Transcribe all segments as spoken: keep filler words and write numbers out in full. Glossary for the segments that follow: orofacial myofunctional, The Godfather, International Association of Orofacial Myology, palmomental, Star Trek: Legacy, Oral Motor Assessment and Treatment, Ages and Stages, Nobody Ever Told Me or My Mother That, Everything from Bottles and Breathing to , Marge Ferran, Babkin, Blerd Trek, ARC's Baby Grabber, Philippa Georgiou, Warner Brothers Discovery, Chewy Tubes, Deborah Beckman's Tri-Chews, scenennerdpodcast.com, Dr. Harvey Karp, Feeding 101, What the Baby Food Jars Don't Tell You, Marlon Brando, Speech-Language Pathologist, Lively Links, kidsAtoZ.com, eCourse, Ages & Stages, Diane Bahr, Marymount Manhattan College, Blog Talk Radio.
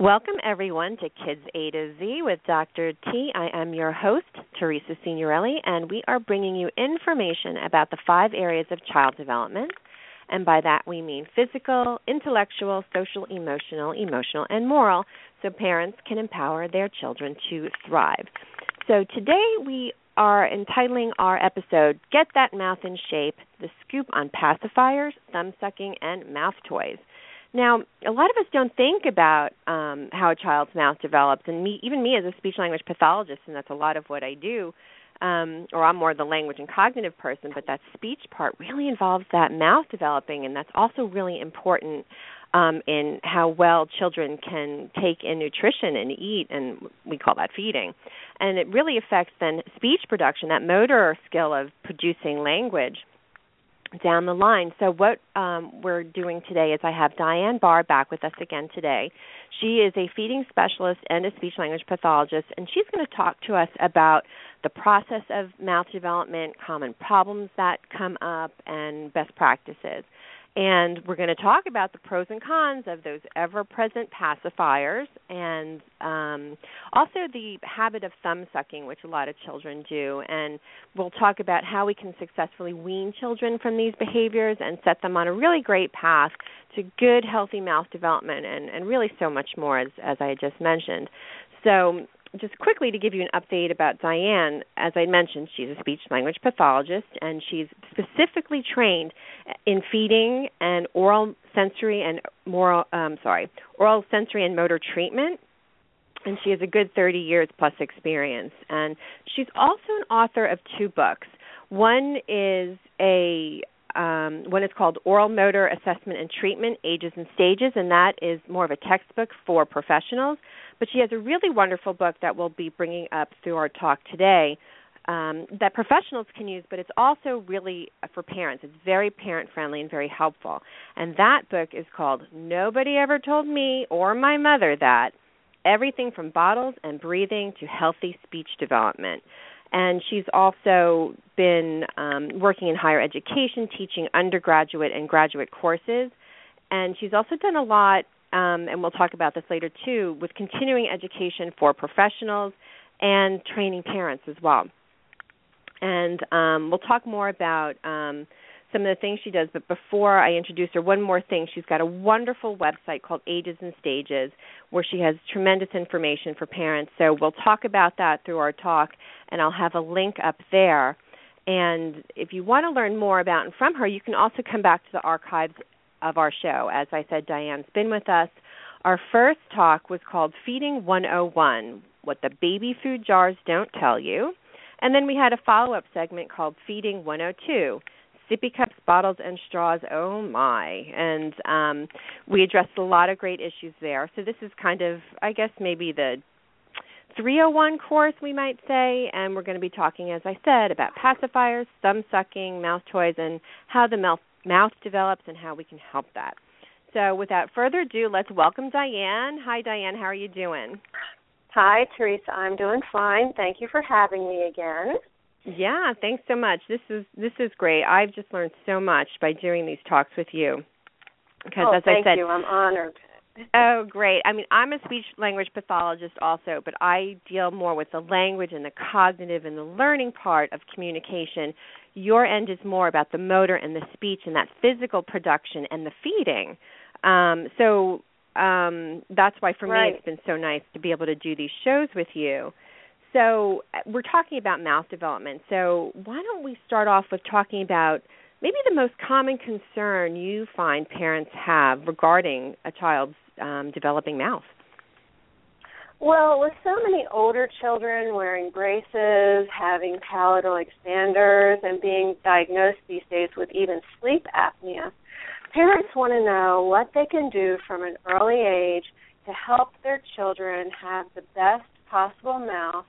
Welcome, everyone, to Kids A to Z with Doctor T. I am your host, Teresa Signorelli, and we are bringing you information about the five areas of child development, and by that we mean physical, intellectual, social, emotional, emotional, and moral, so parents can empower their children to thrive. So today we are entitling our episode, Get That Mouth in Shape, the scoop on pacifiers, thumb-sucking, and mouth toys. Now, a lot of us don't think about um, how a child's mouth develops, and me, even me as a speech-language pathologist, and that's a lot of what I do, um, or I'm more the language and cognitive person, but that speech part really involves that mouth developing, and that's also really important um, in how well children can take in nutrition and eat, and we call that feeding. And it really affects then speech production, that motor skill of producing language down the line. So what um, we're doing today is I have Diane Bahr back with us again today. She is a feeding specialist and a speech-language pathologist, and she's going to talk to us about the process of mouth development, common problems that come up, and best practices. And we're going to talk about the pros and cons of those ever-present pacifiers and um, also the habit of thumb-sucking, which a lot of children do. And we'll talk about how we can successfully wean children from these behaviors and set them on a really great path to good, healthy mouth development and, and really so much more, as, as I just mentioned. So just quickly to give you an update about Diane, as I mentioned, she's a speech-language pathologist, and she's specifically trained in feeding and oral sensory and moral, um, sorry, oral sensory and motor treatment, and she has a good thirty years plus experience. And she's also an author of two books. One is a Um, one is called Oral Motor Assessment and Treatment, Ages and Stages, and that is more of a textbook for professionals. But she has a really wonderful book that we'll be bringing up through our talk today um, that professionals can use, but it's also really for parents. It's very parent-friendly and very helpful. And that book is called Nobody Ever Told Me or My Mother That, Everything from Bottles and Breathing to Healthy Speech Development. And she's also been um, working in higher education, teaching undergraduate and graduate courses. And she's also done a lot, um, and we'll talk about this later too, with continuing education for professionals and training parents as well. And um, we'll talk more about um, some of the things she does. But before I introduce her, one more thing. She's got a wonderful website called Ages and Stages where she has tremendous information for parents. So we'll talk about that through our talk, and I'll have a link up there. And if you want to learn more about and from her, you can also come back to the archives of our show. As I said, Diane's been with us. Our first talk was called Feeding one oh one, What the Baby Food Jars Don't Tell You. And then we had a follow-up segment called Feeding one oh two, Sippy Cups, Bottles, and Straws, Oh My. And um, we addressed a lot of great issues there. So this is kind of, I guess, maybe the three oh one course, we might say, and we're going to be talking, as I said, about pacifiers, thumb-sucking, mouth toys, and how the mouth, mouth develops and how we can help that. So without further ado, let's welcome Diane. Hi, Diane. How are you doing? Hi, Teresa. I'm doing fine. Thank you for having me again. Yeah, thanks so much. This is this is great. I've just learned so much by doing these talks with you. Because, oh, as thank I said, you. I'm honored. Oh, great. I mean, I'm a speech-language pathologist also, but I deal more with the language and the cognitive and the learning part of communication. Your end is more about the motor and the speech and that physical production and the feeding. Um, so um, that's why, for right. me, it's been so nice to be able to do these shows with you. So we're talking about mouth development. So why don't we start off with talking about maybe the most common concern you find parents have regarding a child's um, developing mouth? Well, with so many older children wearing braces, having palatal expanders, and being diagnosed these days with even sleep apnea, parents want to know what they can do from an early age to help their children have the best possible mouth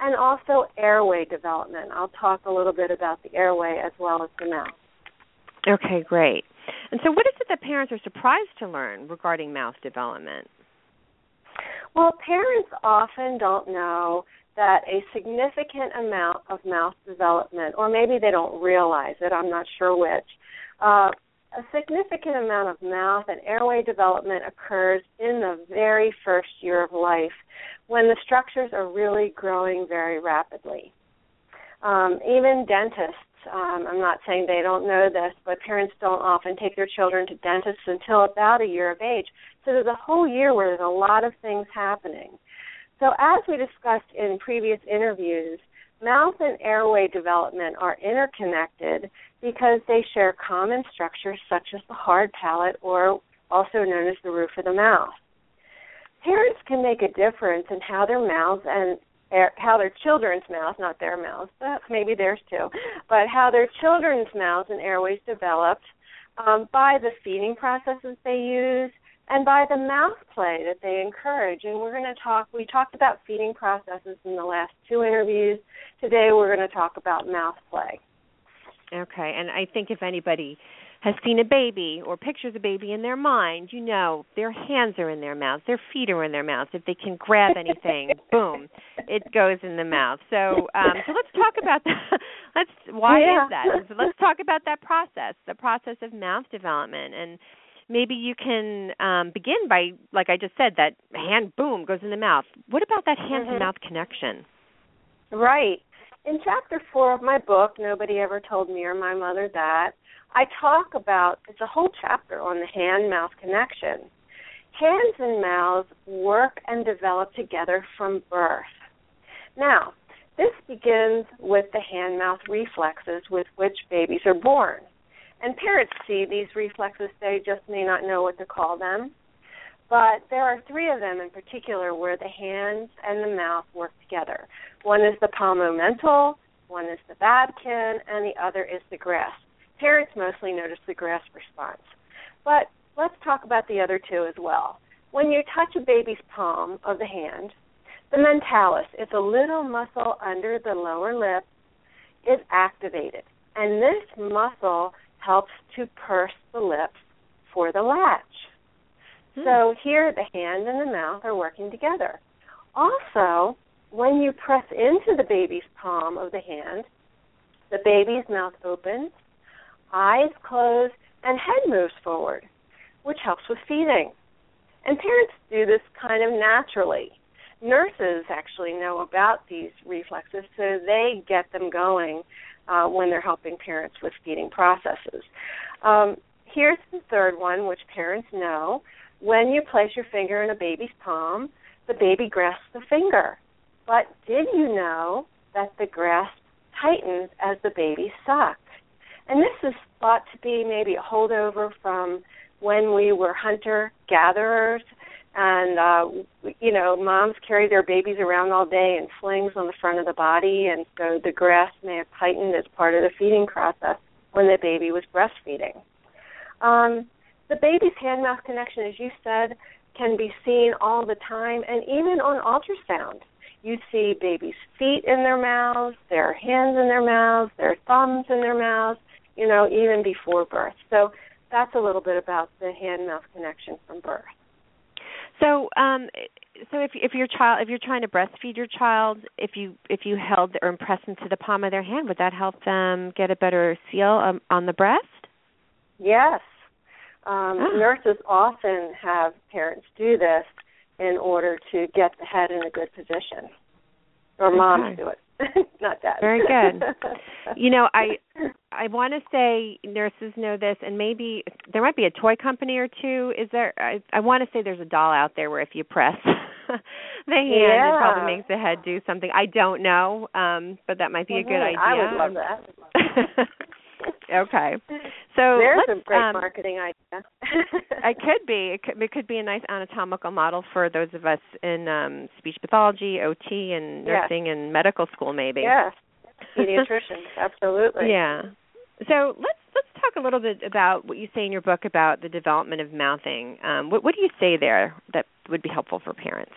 and also airway development. I'll talk a little bit about the airway as well as the mouth. Okay, great. And so what is it that parents are surprised to learn regarding mouth development? Well, parents often don't know that a significant amount of mouth development, or maybe they don't realize it, I'm not sure which, uh, a significant amount of mouth and airway development occurs in the very first year of life when the structures are really growing very rapidly. Um, even dentists, um, I'm not saying they don't know this, but parents don't often take their children to dentists until about a year of age. So there's a whole year where there's a lot of things happening. So as we discussed in previous interviews, mouth and airway development are interconnected because they share common structures such as the hard palate, or also known as the roof of the mouth. Parents can make a difference in how their mouths and air, how their children's mouths, not their mouths, but maybe theirs too, but how their children's mouths and airways develop um, by the feeding processes they use and by the mouth play that they encourage. And we're going to talk, we talked about feeding processes in the last two interviews. Today we're going to talk about mouth play. Okay, and I think if anybody has seen a baby or pictures a baby in their mind, you know their hands are in their mouths, their feet are in their mouths. If they can grab anything, boom, it goes in the mouth. So, um, so let's talk about that. Let's why yeah. is that? So let's talk about that process, the process of mouth development. And maybe you can um, begin by, like I just said, that hand, boom, goes in the mouth. What about that hand-to-mouth mm-hmm. connection? Right. In Chapter four of my book, Nobody Ever Told Me or My Mother That, I talk about, it's a whole chapter on the hand-mouth connection. Hands and mouths work and develop together from birth. Now, this begins with the hand-mouth reflexes with which babies are born. And parents see these reflexes, they just may not know what to call them. But there are three of them in particular where the hands and the mouth work together. One is the palmomental, one is the Babkin, and the other is the grasp. Parents mostly notice the grasp response. But let's talk about the other two as well. When you touch a baby's palm of the hand, the mentalis, it's a little muscle under the lower lip, is activated. And this muscle helps to purse the lips for the latch. Hmm. So here the hand and the mouth are working together. Also, when you press into the baby's palm of the hand, the baby's mouth opens, eyes close, and head moves forward, which helps with feeding. And parents do this kind of naturally. Nurses actually know about these reflexes, so they get them going Uh, when they're helping parents with feeding processes. Um, here's the third one, which parents know. When you place your finger in a baby's palm, the baby grasps the finger. But did you know that the grasp tightens as the baby sucks? And this is thought to be maybe a holdover from when we were hunter-gatherers, and, uh, you know, moms carry their babies around all day in slings on the front of the body, and so the grasp may have tightened as part of the feeding process when the baby was breastfeeding. Um, the baby's hand-mouth connection, as you said, can be seen all the time, and even on ultrasound. You see babies' feet in their mouths, their hands in their mouths, their thumbs in their mouths, you know, even before birth. So that's a little bit about the hand-mouth connection from birth. So, um, so if if your child, if you're trying to breastfeed your child, if you if you held or impressed into the palm of their hand, would that help them get a better seal um, on the breast? Yes, um, oh. Nurses often have parents do this in order to get the head in a good position, or okay. moms do it. Not that. Very good. You know, I I want to say nurses know this, and maybe there might be a toy company or two. Is there? I, I want to say there's a doll out there where if you press the hand, yeah. it probably makes the head do something. I don't know, um, but that might be mm-hmm. a good idea. I would love that. Okay. So there's a great um, marketing idea. It could be. It could, it could be a nice anatomical model for those of us in um, speech pathology, O T, and nursing yes. and medical school, maybe. Yes. Pediatrician, absolutely. Yeah. So let's let's talk a little bit about what you say in your book about the development of mouthing. Um, what, what do you say there that would be helpful for parents?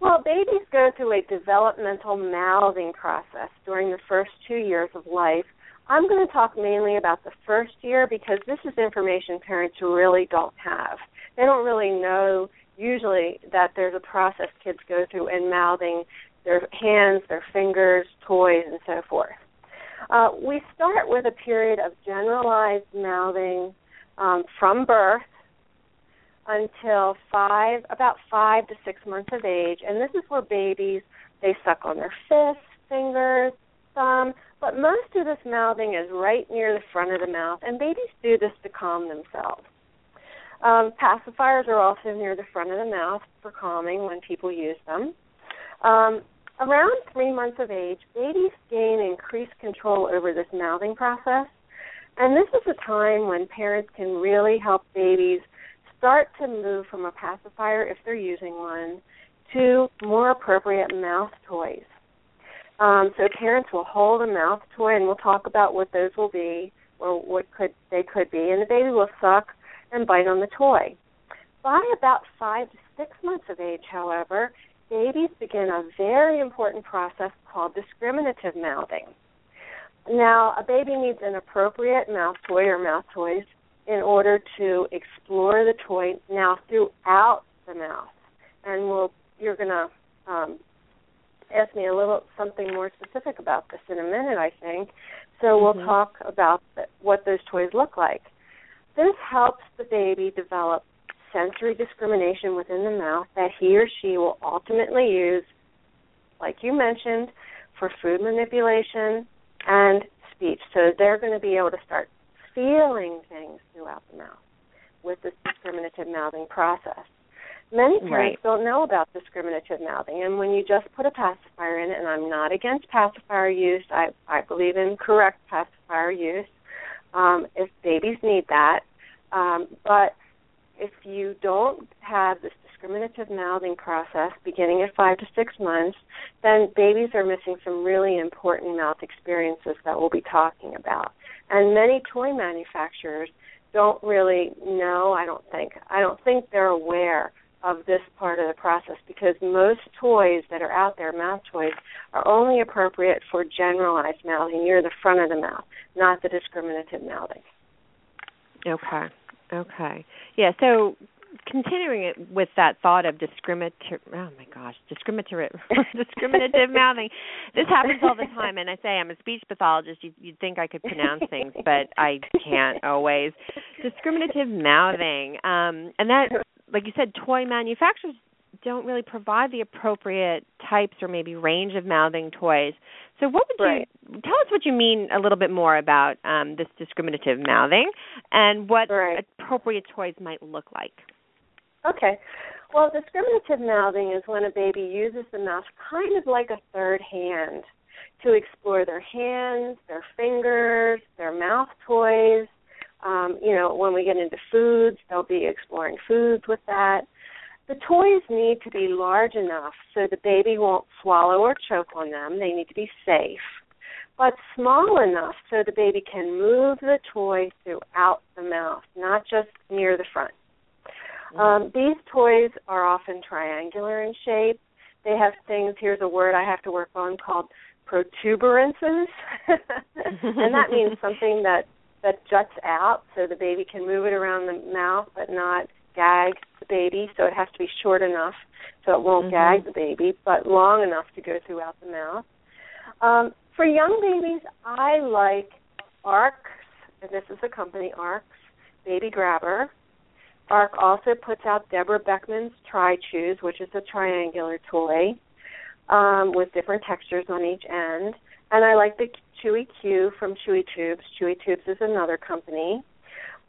Well, babies go through a developmental mouthing process during the first two years of life. I'm going to talk mainly about the first year because this is information parents really don't have. They don't really know usually that there's a process kids go through in mouthing their hands, their fingers, toys, and so forth. Uh, we start with a period of generalized mouthing um, from birth until five, about five to six months of age. And this is where babies, they suck on their fists, fingers, thumb, but most of this mouthing is right near the front of the mouth, and babies do this to calm themselves. Um, pacifiers are also near the front of the mouth for calming when people use them. Um, around three months of age, babies gain increased control over this mouthing process, and this is a time when parents can really help babies start to move from a pacifier, if they're using one, to more appropriate mouth toys. Um, so parents will hold a mouth toy, and we'll talk about what those will be or what could they could be, and the baby will suck and bite on the toy. By about five to six months of age, however, babies begin a very important process called discriminative mouthing. Now, a baby needs an appropriate mouth toy or mouth toys in order to explore the toy now throughout the mouth. And we'll, you're going to um, ask me a little something more specific about this in a minute, I think. So we'll mm-hmm. talk about th- what those toys look like. This helps the baby develop sensory discrimination within the mouth that he or she will ultimately use, like you mentioned, for food manipulation and speech. So they're going to be able to start feeling things throughout the mouth with this discriminative mouthing process. Many parents right. don't know about discriminative mouthing, and when you just put a pacifier in it, and I'm not against pacifier use, I, I believe in correct pacifier use, um, if babies need that, um, but if you don't have this discriminative mouthing process beginning at five to six months, then babies are missing some really important mouth experiences that we'll be talking about. And many toy manufacturers don't really know, I don't think, I don't think they're aware of this part of the process, because most toys that are out there, mouth toys, are only appropriate for generalized mouthing near the front of the mouth, not the discriminative mouthing. Okay. Okay. Yeah, so continuing it with that thought of discriminative, oh, my gosh, discriminative discriminative mouthing. This happens all the time, and I say I'm a speech pathologist. You, you'd think I could pronounce things, but I can't always. Discriminative mouthing, um, and that, like you said, toy manufacturers don't really provide the appropriate types or maybe range of mouthing toys. So what would right. you tell us what you mean a little bit more about um, this discriminative mouthing and what right. appropriate toys might look like? Okay. Well, discriminative mouthing is when a baby uses the mouth kind of like a third hand to explore their hands, their fingers, their mouth toys. Um, you know, when we get into foods, they'll be exploring foods with that. The toys need to be large enough so the baby won't swallow or choke on them. They need to be safe, but small enough so the baby can move the toy throughout the mouth, not just near the front. Mm-hmm. Um, these toys are often triangular in shape. They have things, here's a word I have to work on, called protuberances, and that means something that, that juts out so the baby can move it around the mouth but not gag the baby, so it has to be short enough so it won't mm-hmm. gag the baby, but long enough to go throughout the mouth. Um, for young babies, I like A R C's, and this is the company, A R C's Baby Grabber. A R C also puts out Deborah Beckman's Tri-Chews, which is a triangular toy um, with different textures on each end. And I like the Chewy Q from Chewy Tubes. Chewy Tubes is another company.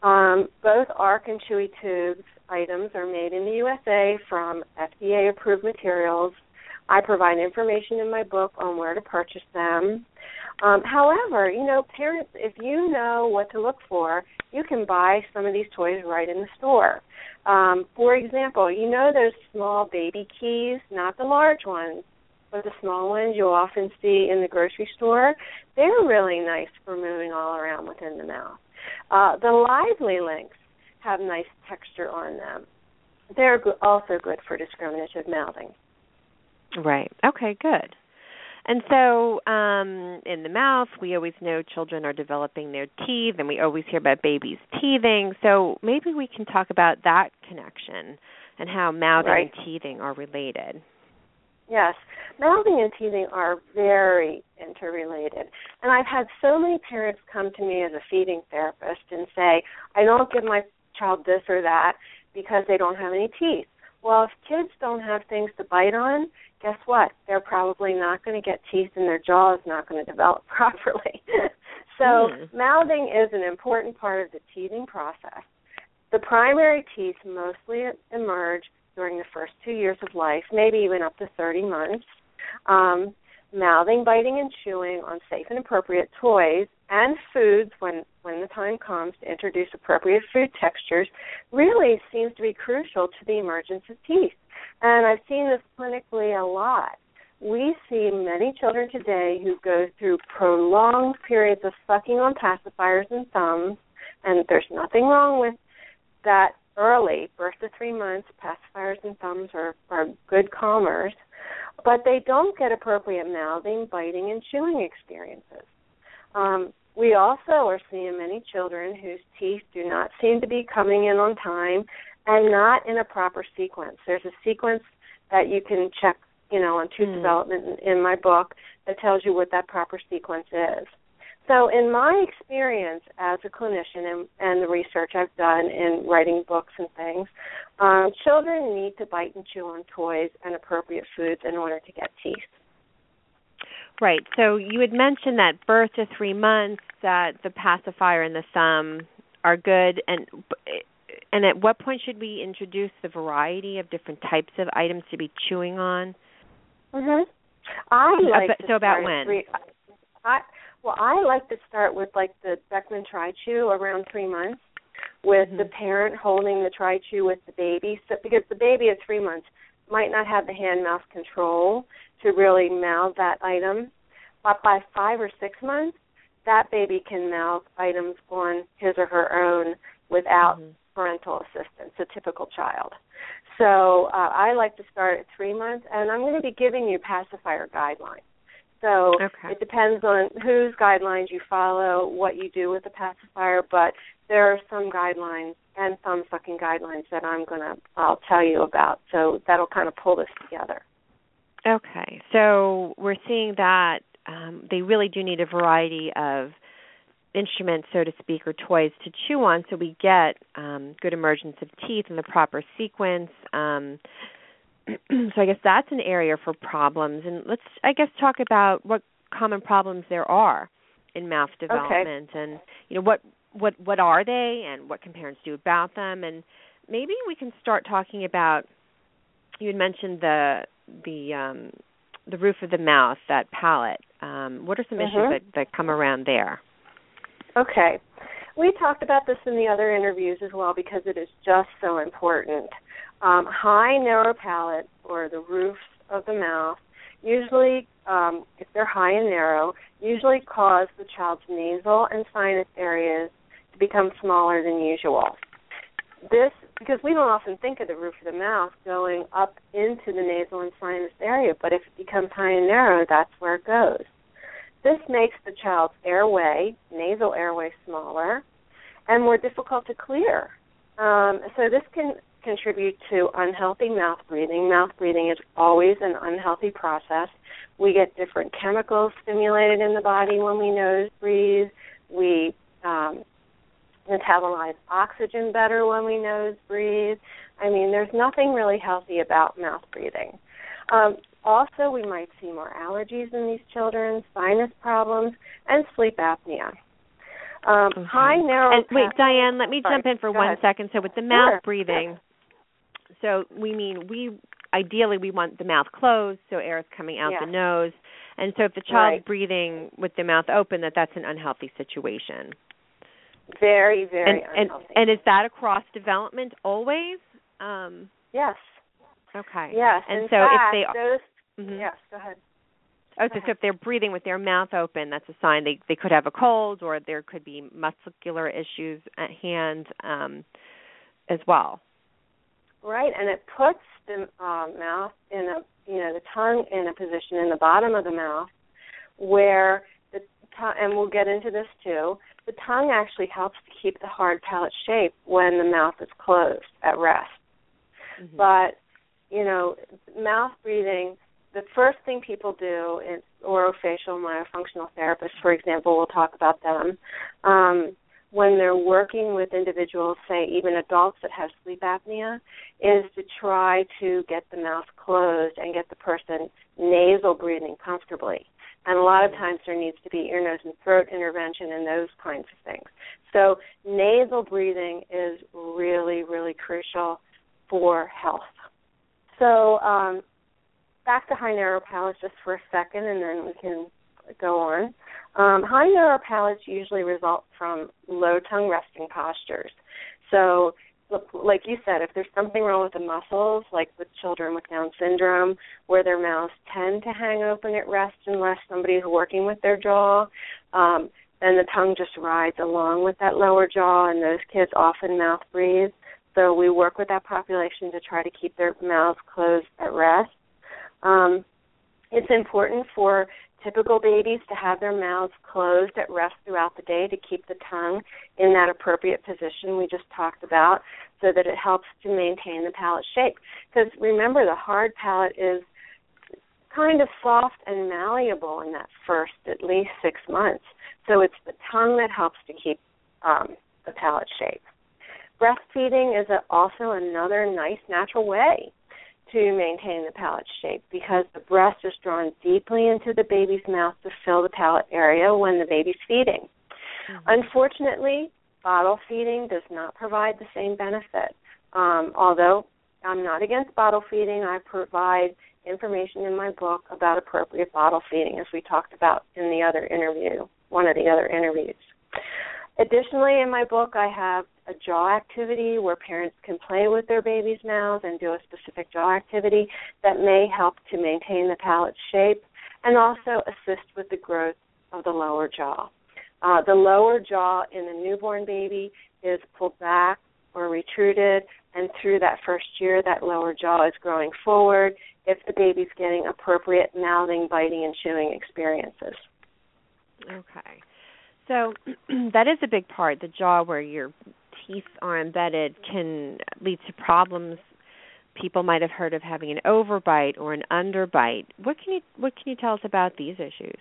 Um, both A R C and Chewy Tubes items are made in the U S A from F D A-approved materials. I provide information in my book on where to purchase them. Um, however, you know, parents, if you know what to look for, you can buy some of these toys right in the store. Um, for example, you know those small baby keys, not the large ones, but the small ones you'll often see in the grocery store. They're really nice for moving all around within the mouth. Uh, the Lively Links have nice texture on them. They're go- also good for discriminative mouthing. Right. Okay, good. And so um, in the mouth, we always know children are developing their teeth, and we always hear about babies teething. So maybe we can talk about that connection and how mouthing right. and teething are related. Yes. Mouthing and teething are very interrelated. And I've had so many parents come to me as a feeding therapist and say, I don't give my child this or that because they don't have any teeth. Well, if kids don't have things to bite on, guess what? They're probably not going to get teeth and their jaw is not going to develop properly. So mm. mouthing is an important part of the teething process. The primary teeth mostly emerge during the first two years of life, maybe even up to thirty months. Um, mouthing, biting, and chewing on safe and appropriate toys and foods when, when the time comes to introduce appropriate food textures really seems to be crucial to the emergence of teeth. And I've seen this clinically a lot. We see many children today who go through prolonged periods of sucking on pacifiers and thumbs, and there's nothing wrong with that early, birth to three months, pacifiers and thumbs are, are good calmers, but they don't get appropriate mouthing, biting, and chewing experiences. Um, we also are seeing many children whose teeth do not seem to be coming in on time and not in a proper sequence. There's a sequence that you can check, you know, on tooth mm. development in, in my book that tells you what that proper sequence is. So in my experience as a clinician and, and the research I've done in writing books and things, um, children need to bite and chew on toys and appropriate foods in order to get teeth. Right. So you had mentioned that birth to three months, that the pacifier and the thumb are good. And and at what point should we introduce the variety of different types of items to be chewing on? Mm-hmm. I like about, to so about when? Three, I, Well, I like to start with, like, the Beckman Tri-Chew around three months with mm-hmm. the parent holding the Tri-Chew with the baby, so, because the baby at three months might not have the hand-mouth control to really mouth that item. But by five or six months, that baby can mouth items on his or her own without mm-hmm. parental assistance, a typical child. So uh, I like to start at three months, and I'm going to be giving you pacifier guidelines. So okay. It depends on whose guidelines you follow, what you do with the pacifier, but there are some guidelines and thumb-sucking guidelines that I'm going to I'll tell you about. So that'll kind of pull this together. Okay. So we're seeing that um, they really do need a variety of instruments, so to speak, or toys to chew on so we get um, good emergence of teeth in the proper sequence. Um So I guess that's an area for problems. And let's, I guess, talk about what common problems there are in mouth development. Okay. And, you know, what, what what are they and what can parents do about them? And maybe we can start talking about, you had mentioned the the um, the roof of the mouth, that palate. Um, what are some mm-hmm. issues that, that come around there? Okay. We talked about this in the other interviews as well because it is just so important. Um, high narrow palate, or the roofs of the mouth, usually, um, if they're high and narrow, usually cause the child's nasal and sinus areas to become smaller than usual. This, because we don't often think of the roof of the mouth going up into the nasal and sinus area, but if it becomes high and narrow, that's where it goes. This makes the child's airway, nasal airway, smaller and more difficult to clear. Um, so this can contribute to unhealthy mouth breathing. Mouth breathing is always an unhealthy process. We get different chemicals stimulated in the body when we nose breathe. We um, metabolize oxygen better when we nose breathe. I mean, there's nothing really healthy about mouth breathing. Um, also, we might see more allergies in these children, sinus problems, and sleep apnea. Um, okay. High narrow. And, wait, Diane, let me Sorry. jump in for Go one ahead. second. So with the mouth sure. breathing. Yeah. So we mean we ideally we want the mouth closed so air is coming out yeah. the nose. And so if the child's right. breathing with the mouth open, that that's an unhealthy situation. Very, very and, unhealthy. And, and is that across development always? Um, yes. Okay. Yes. And in so fact, if they those, mm-hmm. yes, go ahead. Oh, so, so if they're breathing with their mouth open, that's a sign they, they could have a cold, or there could be muscular issues at hand um, as well. Right, and it puts the uh, mouth in a, you know, the tongue in a position in the bottom of the mouth where the tongue, and we'll get into this too, the tongue actually helps to keep the hard palate shape when the mouth is closed at rest. Mm-hmm. But, you know, mouth breathing, the first thing people do is orofacial myofunctional therapists, for example, we'll talk about them. Um, when they're working with individuals, say even adults that have sleep apnea, is to try to get the mouth closed and get the person nasal breathing comfortably. And a lot of times there needs to be ear, nose, and throat intervention and those kinds of things. So nasal breathing is really, really crucial for health. So um, back to high neuropalagy just for a second, and then we can go on. Um, high neuropalagy usually results from low tongue resting postures. So look, like you said, if there's something wrong with the muscles, like with children with Down syndrome, where their mouths tend to hang open at rest unless somebody is working with their jaw, um, then the tongue just rides along with that lower jaw, and those kids often mouth breathe. So we work with that population to try to keep their mouths closed at rest. Um, it's important for typical babies to have their mouths closed at rest throughout the day to keep the tongue in that appropriate position we just talked about so that it helps to maintain the palate shape. Because remember, the hard palate is kind of soft and malleable in that first at least six months. So it's the tongue that helps to keep um, the palate shape. Breastfeeding is a, also another nice natural way to maintain the palate shape because the breast is drawn deeply into the baby's mouth to fill the palate area when the baby's feeding. Mm-hmm. Unfortunately, bottle feeding does not provide the same benefit. Um, although I'm not against bottle feeding, I provide information in my book about appropriate bottle feeding, as we talked about in the other interview, one of the other interviews. Additionally, in my book, I have a jaw activity where parents can play with their baby's mouths and do a specific jaw activity that may help to maintain the palate shape and also assist with the growth of the lower jaw. Uh, the lower jaw in the newborn baby is pulled back or retruded, and through that first year, that lower jaw is growing forward if the baby's getting appropriate mouthing, biting, and chewing experiences. Okay. So that is a big part, the jaw where your teeth are embedded can lead to problems. People might have heard of having an overbite or an underbite. What can you what can you tell us about these issues?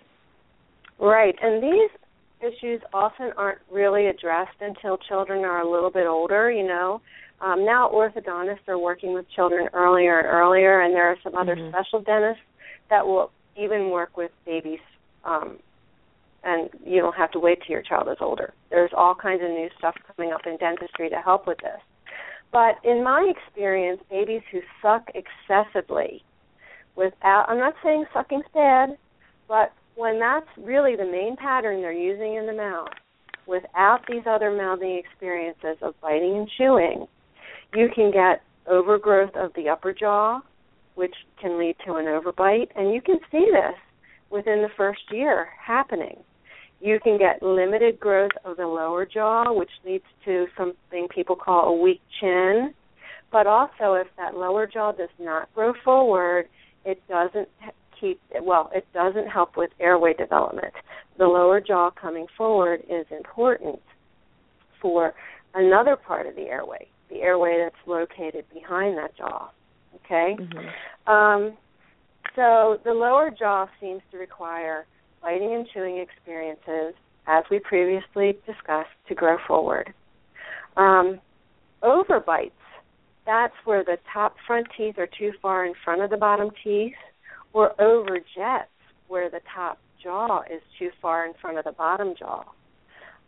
Right, and these issues often aren't really addressed until children are a little bit older, you know. Um, now orthodontists are working with children earlier and earlier, and there are some other mm-hmm. special dentists that will even work with babies um and you don't have to wait till your child is older. There's all kinds of new stuff coming up in dentistry to help with this. But in my experience, babies who suck excessively, without, I'm not saying sucking's bad, but when that's really the main pattern they're using in the mouth, without these other mouthing experiences of biting and chewing, you can get overgrowth of the upper jaw, which can lead to an overbite, and you can see this within the first year happening. You can get limited growth of the lower jaw, which leads to something people call a weak chin. But also, if that lower jaw does not grow forward, it doesn't keep well. It doesn't help with airway development. The lower jaw coming forward is important for another part of the airway, the airway that's located behind that jaw. Okay. Mm-hmm. Um, So the lower jaw seems to require biting and chewing experiences, as we previously discussed, to grow forward. Um, overbites, that's where the top front teeth are too far in front of the bottom teeth, or overjets, where the top jaw is too far in front of the bottom jaw.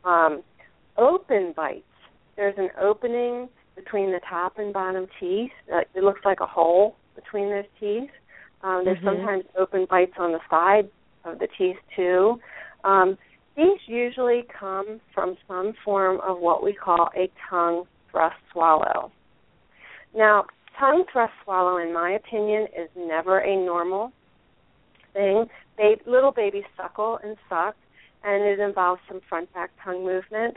Um, open bites, there's an opening between the top and bottom teeth. It looks like a hole between those teeth. Um, there's mm-hmm. sometimes open bites on the side of the teeth, too. Um, these usually come from some form of what we call a tongue thrust swallow. Now, tongue thrust swallow, in my opinion, is never a normal thing. Ba- little babies suckle and suck, and it involves some front-back tongue movement.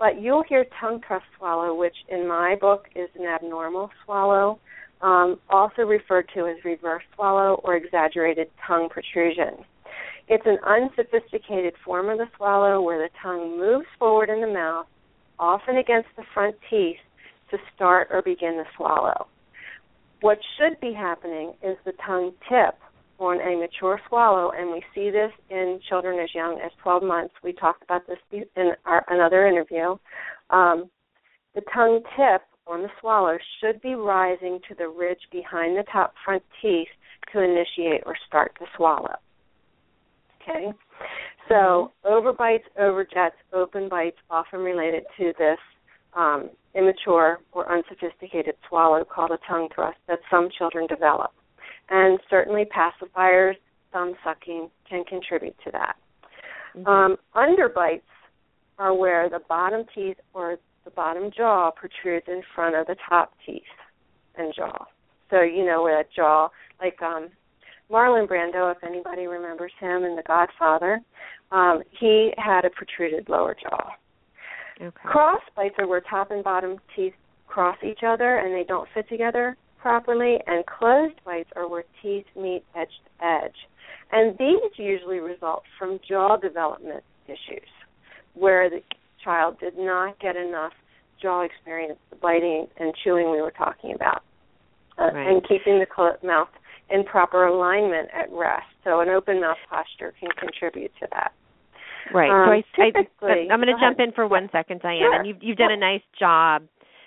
But you'll hear tongue thrust swallow, which in my book is an abnormal swallow, Um, also referred to as reverse swallow or exaggerated tongue protrusion. It's an unsophisticated form of the swallow where the tongue moves forward in the mouth, often against the front teeth, to start or begin the swallow. What should be happening is the tongue tip on a mature swallow, and we see this in children as young as twelve months. We talked about this in our, another interview. Um, the tongue tip on the swallow should be rising to the ridge behind the top front teeth to initiate or start the swallow. Okay? So overbites, overjets, open bites, often related to this um, immature or unsophisticated swallow called a tongue thrust that some children develop. And certainly pacifiers, thumb sucking can contribute to that. Mm-hmm. Um, underbites are where the bottom teeth or the bottom jaw protrudes in front of the top teeth and jaw. So, you know, where that jaw, like um, Marlon Brando, if anybody remembers him in The Godfather, um, he had a protruded lower jaw. Okay. Cross bites are where top and bottom teeth cross each other and they don't fit together properly, and closed bites are where teeth meet edge to edge. And these usually result from jaw development issues, where the child did not get enough jaw experience, the biting and chewing we were talking about, uh, right. and keeping the cl- mouth in proper alignment at rest. So an open mouth posture can contribute to that. Right. Um, so I, I, I'm going to jump in for one second, Diane. Sure. And you've, you've done a nice job.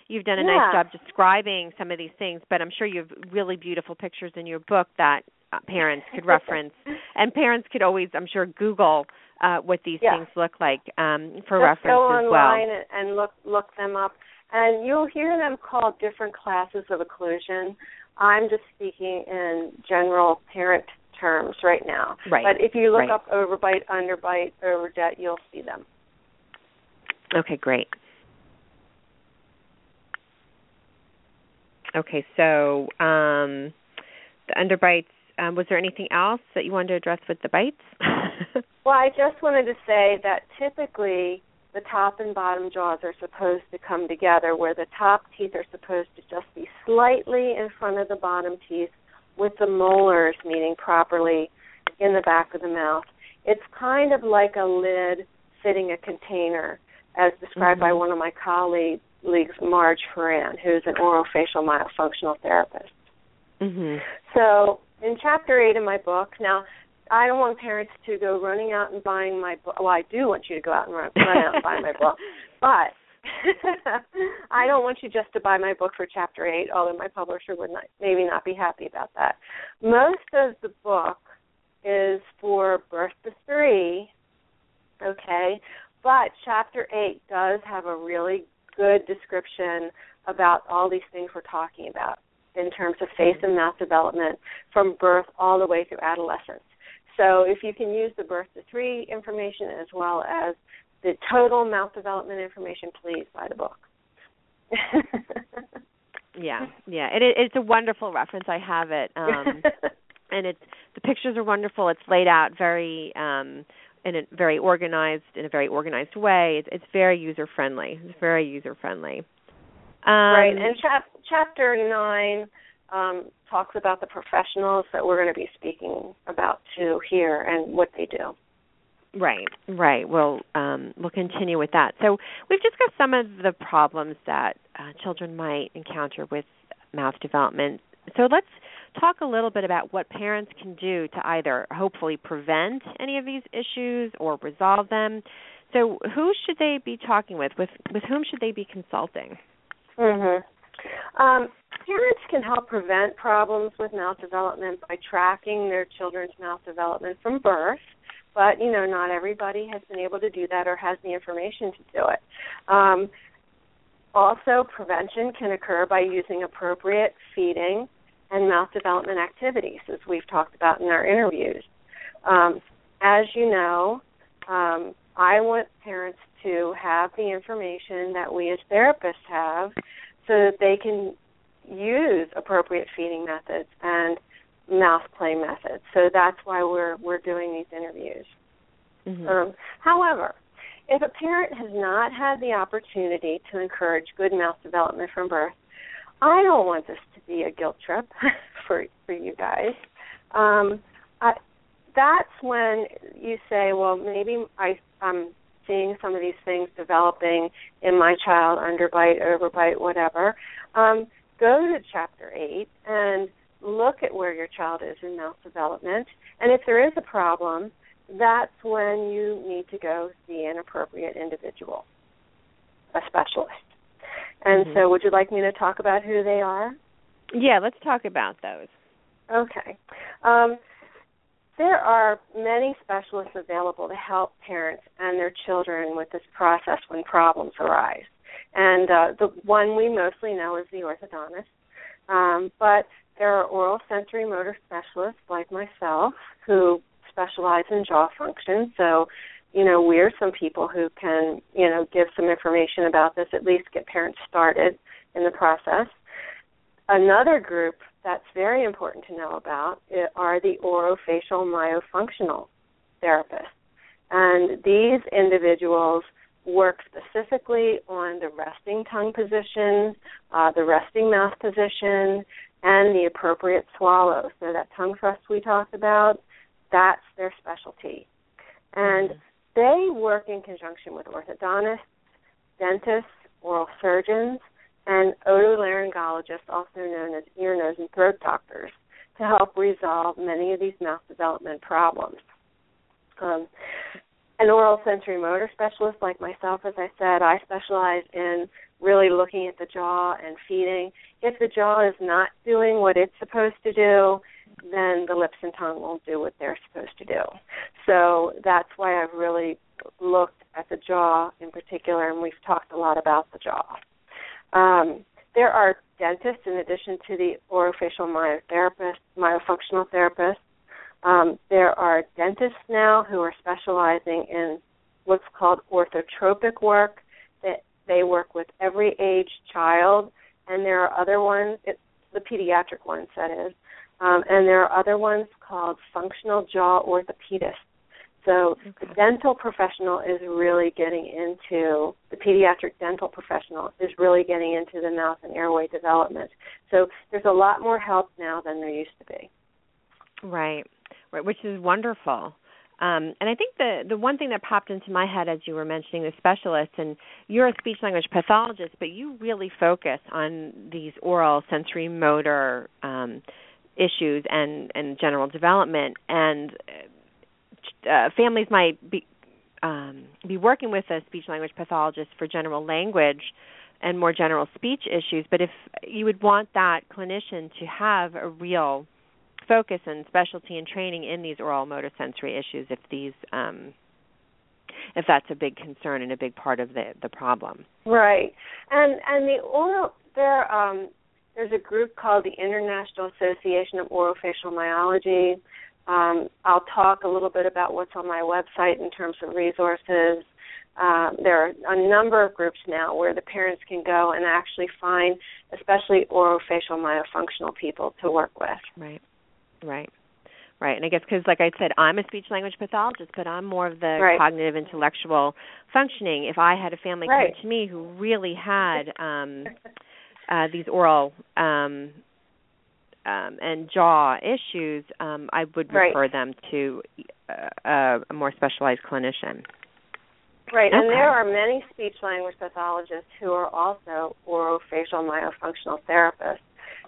You've done a yeah. nice job describing some of these things, but I'm sure you have really beautiful pictures in your book that parents could reference. And parents could always, I'm sure, Google uh, what these yeah. things look like um, for Just reference as well. Go online and look, look them up. And you'll hear them called different classes of occlusion. I'm just speaking in general parent terms right now. Right. But if you look right. up overbite, underbite, overjet, you'll see them. Okay, great. Okay, so um, the underbites, um, was there anything else that you wanted to address with the bites? Well, I just wanted to say that typically the top and bottom jaws are supposed to come together, where the top teeth are supposed to just be slightly in front of the bottom teeth with the molars meeting properly in the back of the mouth. It's kind of like a lid fitting a container, as described mm-hmm. by one of my colleagues, Marge Ferran, who's an orofacial myofunctional therapist. Mm-hmm. So in Chapter eight in my book, now I don't want parents to go running out and buying my book. Well, I do want you to go out and run, run out and buy my book, but I don't want you just to buy my book for Chapter eight, although my publisher would not, maybe not be happy about that. Most of the book is for birth to three, okay, but Chapter eight does have a really good description about all these things we're talking about in terms of face and mouth development from birth all the way through adolescence. So if you can use the birth to three information as well as the total mouth development information, please buy the book. yeah, yeah. It, it, it's a wonderful reference. I have it. Um, and it's, the pictures are wonderful. It's laid out very um in a very organized, in a very organized way. It's, it's very user-friendly. It's very user-friendly. Um, right, and chap, Chapter nine um, talks about the professionals that we're going to be speaking about, too, here and what they do. Right, right. We'll, um, we'll continue with that. So we've discussed some of the problems that uh, children might encounter with mouth development. So let's talk a little bit about what parents can do to either hopefully prevent any of these issues or resolve them. So who should they be talking with? With, with whom should they be consulting? Mm-hmm. Um, parents can help prevent problems with mouth development by tracking their children's mouth development from birth. But, you know, not everybody has been able to do that or has the information to do it. Um, also, prevention can occur by using appropriate feeding and mouth development activities, as we've talked about in our interviews. Um, as you know, um, I want parents to have the information that we as therapists have so that they can use appropriate feeding methods and mouth play methods. So that's why we're we're doing these interviews. Mm-hmm. Um, however, if a parent has not had the opportunity to encourage good mouth development from birth, I don't want this to be a guilt trip for for you guys. Um, I, that's when you say, well, maybe I, I'm seeing some of these things developing in my child, underbite, overbite, whatever. Um, go to Chapter eight and look at where your child is in mouth development. And if there is a problem, that's when you need to go see an appropriate individual, a specialist. And mm-hmm. so would you like me to talk about who they are? Yeah, let's talk about those. Okay. Um, there are many specialists available to help parents and their children with this process when problems arise. And uh, the one we mostly know is the orthodontist. Um, but there are oral sensory motor specialists like myself who specialize in jaw function. So, you know, we're some people who can, you know, give some information about this, at least get parents started in the process. Another group that's very important to know about are the orofacial myofunctional therapists. And these individuals work specifically on the resting tongue position, uh, the resting mouth position, and the appropriate swallow. So that tongue thrust we talked about, that's their specialty. And they work in conjunction with orthodontists, dentists, oral surgeons, and otolaryngologists, also known as ear, nose, and throat doctors, to help resolve many of these mouth development problems. Um, an oral sensory motor specialist like myself, as I said, I specialize in really looking at the jaw and feeding. If the jaw is not doing what it's supposed to do, then the lips and tongue won't do what they're supposed to do. So that's why I've really looked at the jaw in particular, and we've talked a lot about the jaw. Um, there are dentists, in addition to the orofacial myotherapists, myofunctional therapists. Um, there are dentists now who are specializing in what's called orthotropic work. That they work with every age child, and there are other ones, it, the pediatric ones, that is. Um, and there are other ones called functional jaw orthopedists. So the dental professional is really getting into, the pediatric dental professional is really getting into the mouth and airway development. So there's a lot more help now than there used to be. Right, right, which is wonderful. Um, and I think the, the one thing that popped into my head as you were mentioning the specialists, and you're a speech-language pathologist, but you really focus on these oral sensory motor um issues and, and general development, and uh, families might be um, be working with a speech-language pathologist for general language and more general speech issues, but if you would want that clinician to have a real focus and specialty and training in these oral motor sensory issues, if these um, if that's a big concern and a big part of the, the problem. Right. And and the oral, there um there's a group called the International Association of Orofacial Myology. Um, I'll talk a little bit about what's on my website in terms of resources. Um, there are a number of groups now where the parents can go and actually find, especially orofacial myofunctional people to work with. Right, right, right. And I guess because, like I said, I'm a speech-language pathologist, but I'm more of the right. cognitive intellectual functioning. If I had a family right. come to me who really had... Um, Uh, these oral um, um, and jaw issues, um, I would refer right. them to uh, a more specialized clinician. Right, okay. And there are many speech-language pathologists who are also orofacial myofunctional therapists,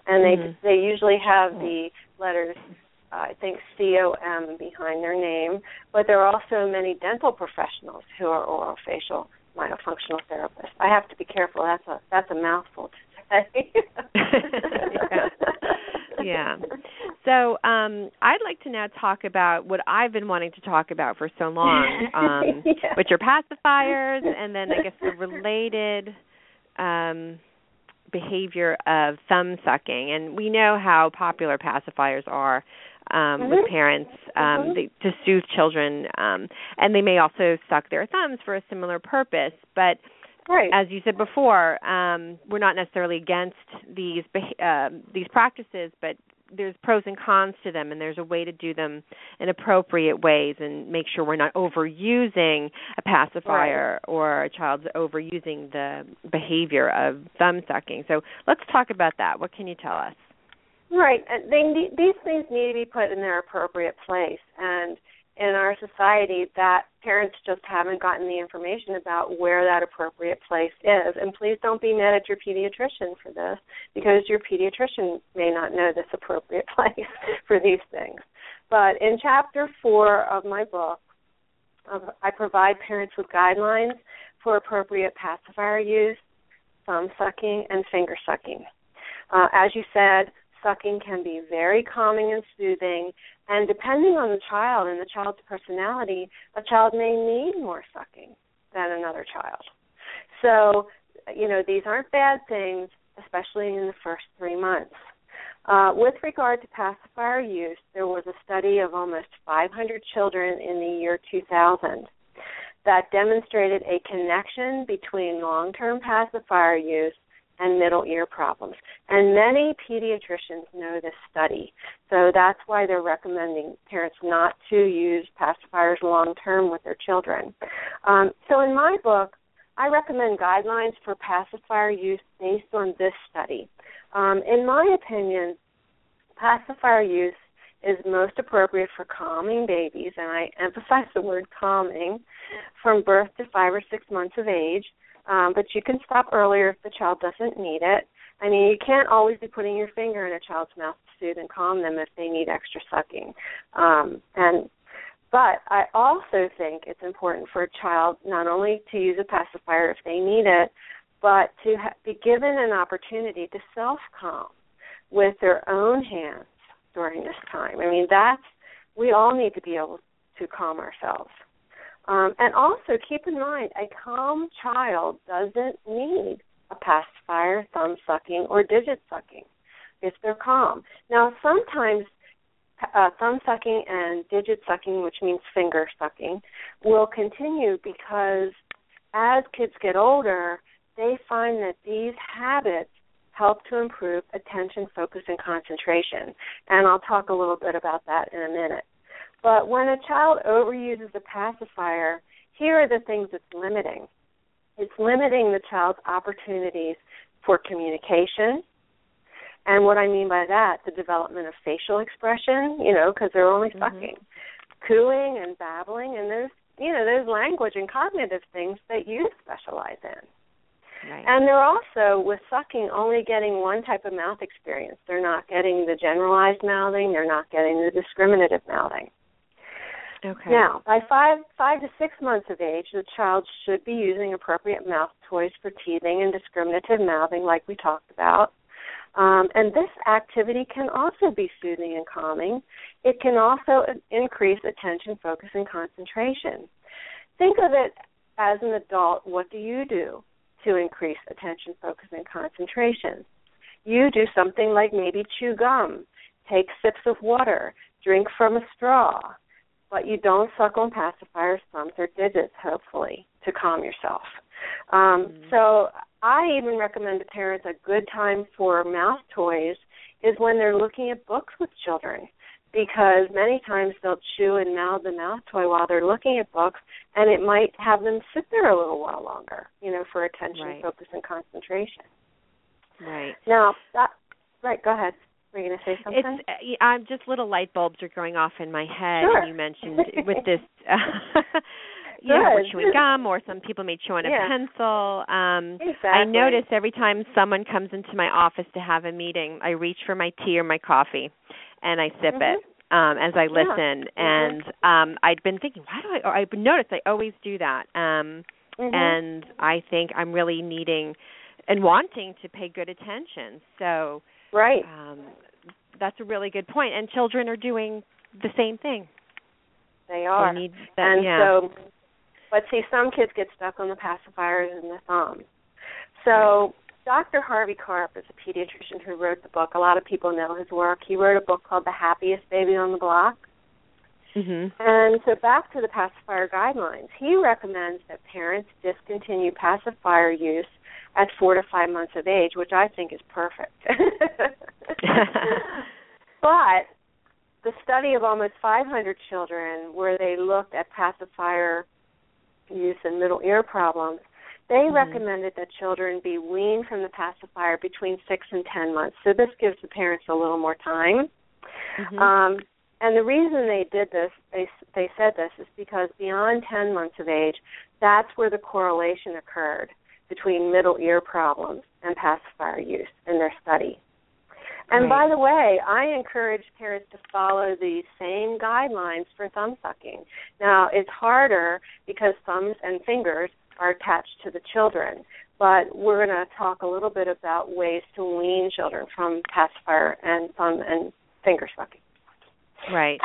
and they mm-hmm. they usually have the letters, uh, I think, C O M behind their name, but there are also many dental professionals who are orofacial myofunctional therapists. I have to be careful. That's a that's a mouthful to yeah. yeah. So um, I'd like to now talk about what I've been wanting to talk about for so long, um, yeah. which are pacifiers, and then I guess the related um, behavior of thumb sucking. And we know how popular pacifiers are um, mm-hmm. with parents um, mm-hmm. they, to soothe children, um, and they may also suck their thumbs for a similar purpose, but right. as you said before, um, we're not necessarily against these uh, these practices, but there's pros and cons to them, and there's a way to do them in appropriate ways and make sure we're not overusing a pacifier right. or a child's overusing the behavior of thumb sucking. So let's talk about that. What can you tell us? Right. They need, these things need to be put in their appropriate place, and in our society that parents just haven't gotten the information about where that appropriate place is. And please don't be mad at your pediatrician for this, because your pediatrician may not know this appropriate place for these things. But in Chapter four of my book, I provide parents with guidelines for appropriate pacifier use, thumb sucking, and finger sucking. Uh, as you said, sucking can be very calming and soothing, and depending on the child and the child's personality, a child may need more sucking than another child. So, you know, these aren't bad things, especially in the first three months. Uh, with regard to pacifier use, there was a study of almost five hundred children in the year two thousand that demonstrated a connection between long-term pacifier use and middle ear problems. And many pediatricians know this study, so that's why they're recommending parents not to use pacifiers long-term with their children. Um, so in my book, I recommend guidelines for pacifier use based on this study. Um, in my opinion, pacifier use is most appropriate for calming babies, and I emphasize the word calming, from birth to five or six months of age. Um, but you can stop earlier if the child doesn't need it. I mean, you can't always be putting your finger in a child's mouth to soothe and calm them if they need extra sucking. Um, and but I also think it's important for a child not only to use a pacifier if they need it, but to ha- be given an opportunity to self-calm with their own hands during this time. I mean, that's, we all need to be able to calm ourselves. Um, and also, keep in mind, a calm child doesn't need a pacifier, thumb sucking, or digit sucking if they're calm. Now, sometimes uh, thumb sucking and digit sucking, which means finger sucking, will continue because as kids get older, they find that these habits help to improve attention, focus, and concentration. And I'll talk a little bit about that in a minute. But when a child overuses a pacifier, here are the things it's limiting. It's limiting the child's opportunities for communication. And what I mean by that, the development of facial expression, you know, because they're only sucking. Mm-hmm. Cooing and babbling, and those, you know, those language and cognitive things that you specialize in. Right. And they're also, with sucking, only getting one type of mouth experience. They're not getting the generalized mouthing. They're not getting the discriminative mouthing. Okay. Now, by five, five to six months of age, the child should be using appropriate mouth toys for teething and discriminative mouthing like we talked about. Um, and this activity can also be soothing and calming. It can also increase attention, focus, and concentration. Think of it as an adult, what do you do to increase attention, focus, and concentration? You do something like maybe chew gum, take sips of water, drink from a straw, but you don't suck on pacifiers, thumbs, or digits, hopefully, to calm yourself. Um, mm-hmm. So I even recommend to parents a good time for mouth toys is when they're looking at books with children, because many times they'll chew and mouth the mouth toy while they're looking at books, and it might have them sit there a little while longer, you know, for attention, right, focus, and concentration. Right. Now, that, right, go ahead. Were you going to say something? It's, um, just little light bulbs are going off in my head. Sure. And you mentioned with this, uh, you know, we're chewing gum, or some people may chew on a yeah. pencil. Um, exactly. I notice every time someone comes into my office to have a meeting, I reach for my tea or my coffee, and I sip mm-hmm. it um, as I listen. Yeah. And um, I'd been thinking, why do I – I've noticed I always do that. Um, mm-hmm. And I think I'm really needing and wanting to pay good attention. So right. um, that's a really good point. And children are doing the same thing. They are. They need that, and yeah. so – but see, some kids get stuck on the pacifiers and the thumbs. So right. – Doctor Harvey Karp is a pediatrician who wrote the book. A lot of people know his work. He wrote a book called The Happiest Baby on the Block. Mm-hmm. And so back to the pacifier guidelines. He recommends that parents discontinue pacifier use at four to five months of age, which I think is perfect. But the study of almost five hundred children where they looked at pacifier use and middle ear problems, they mm-hmm. recommended that children be weaned from the pacifier between six and ten months. So this gives the parents a little more time. Mm-hmm. Um, And the reason they did this, they, they said this, is because beyond ten months of age, that's where the correlation occurred between middle ear problems and pacifier use in their study. And right. by the way, I encourage parents to follow the same guidelines for thumb sucking. Now, it's harder because thumbs and fingers are attached to the children, but we're going to talk a little bit about ways to wean children from pacifier and thumb and finger sucking. Right,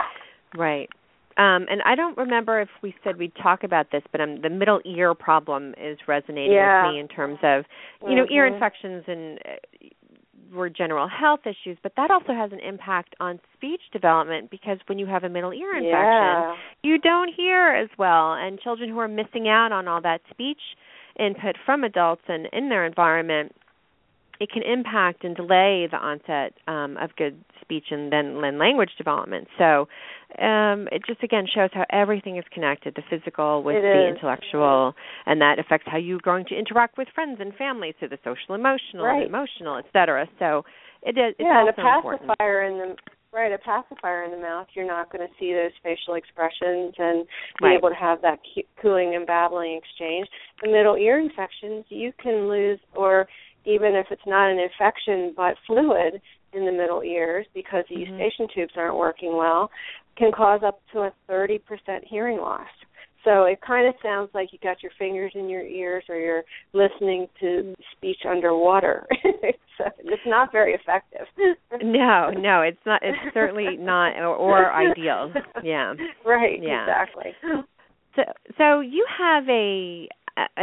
right. Um, and I don't remember if we said we'd talk about this, but um, the middle ear problem is resonating yeah. with me in terms of, you mm-hmm. know, ear infections and uh, or general health issues, but that also has an impact on speech development because when you have a middle ear infection, yeah. you don't hear as well. And children who are missing out on all that speech input from adults and in their environment, it can impact and delay the onset um, of good speech and then language development. So um, it just, again, shows how everything is connected, the physical with it the is. intellectual, and that affects how you're going to interact with friends and family, so the social, emotional, right. emotional, et cetera. So it is yeah, also and a pacifier important. In the, right, a pacifier in the mouth, you're not going to see those facial expressions and be right. able to have that cooing and babbling exchange. The middle ear infections, you can lose or... even if it's not an infection but fluid in the middle ears because the mm-hmm. eustachian tubes aren't working well, can cause up to a thirty percent hearing loss. So it kind of sounds like you got your fingers in your ears or you're listening to speech underwater. So it's not very effective. No, no, it's not. It's certainly not or, or ideal. Yeah. Right, yeah. Exactly. So, so you have a...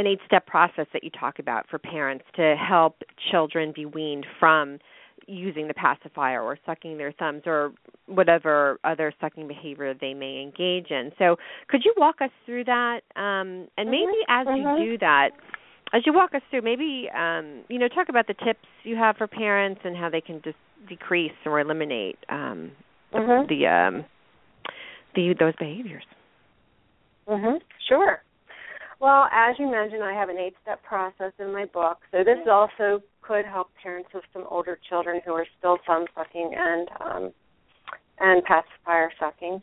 an eight-step process that you talk about for parents to help children be weaned from using the pacifier or sucking their thumbs or whatever other sucking behavior they may engage in. So could you walk us through that? Um, and maybe as you do that, as you walk us through, maybe, um, you know, talk about the tips you have for parents and how they can just decrease or eliminate um, mm-hmm. the, um, the those behaviors. Mm-hmm. Sure. Well, as you mentioned, I have an eight-step process in my book, so this also could help parents with some older children who are still thumb sucking and um, and pacifier sucking.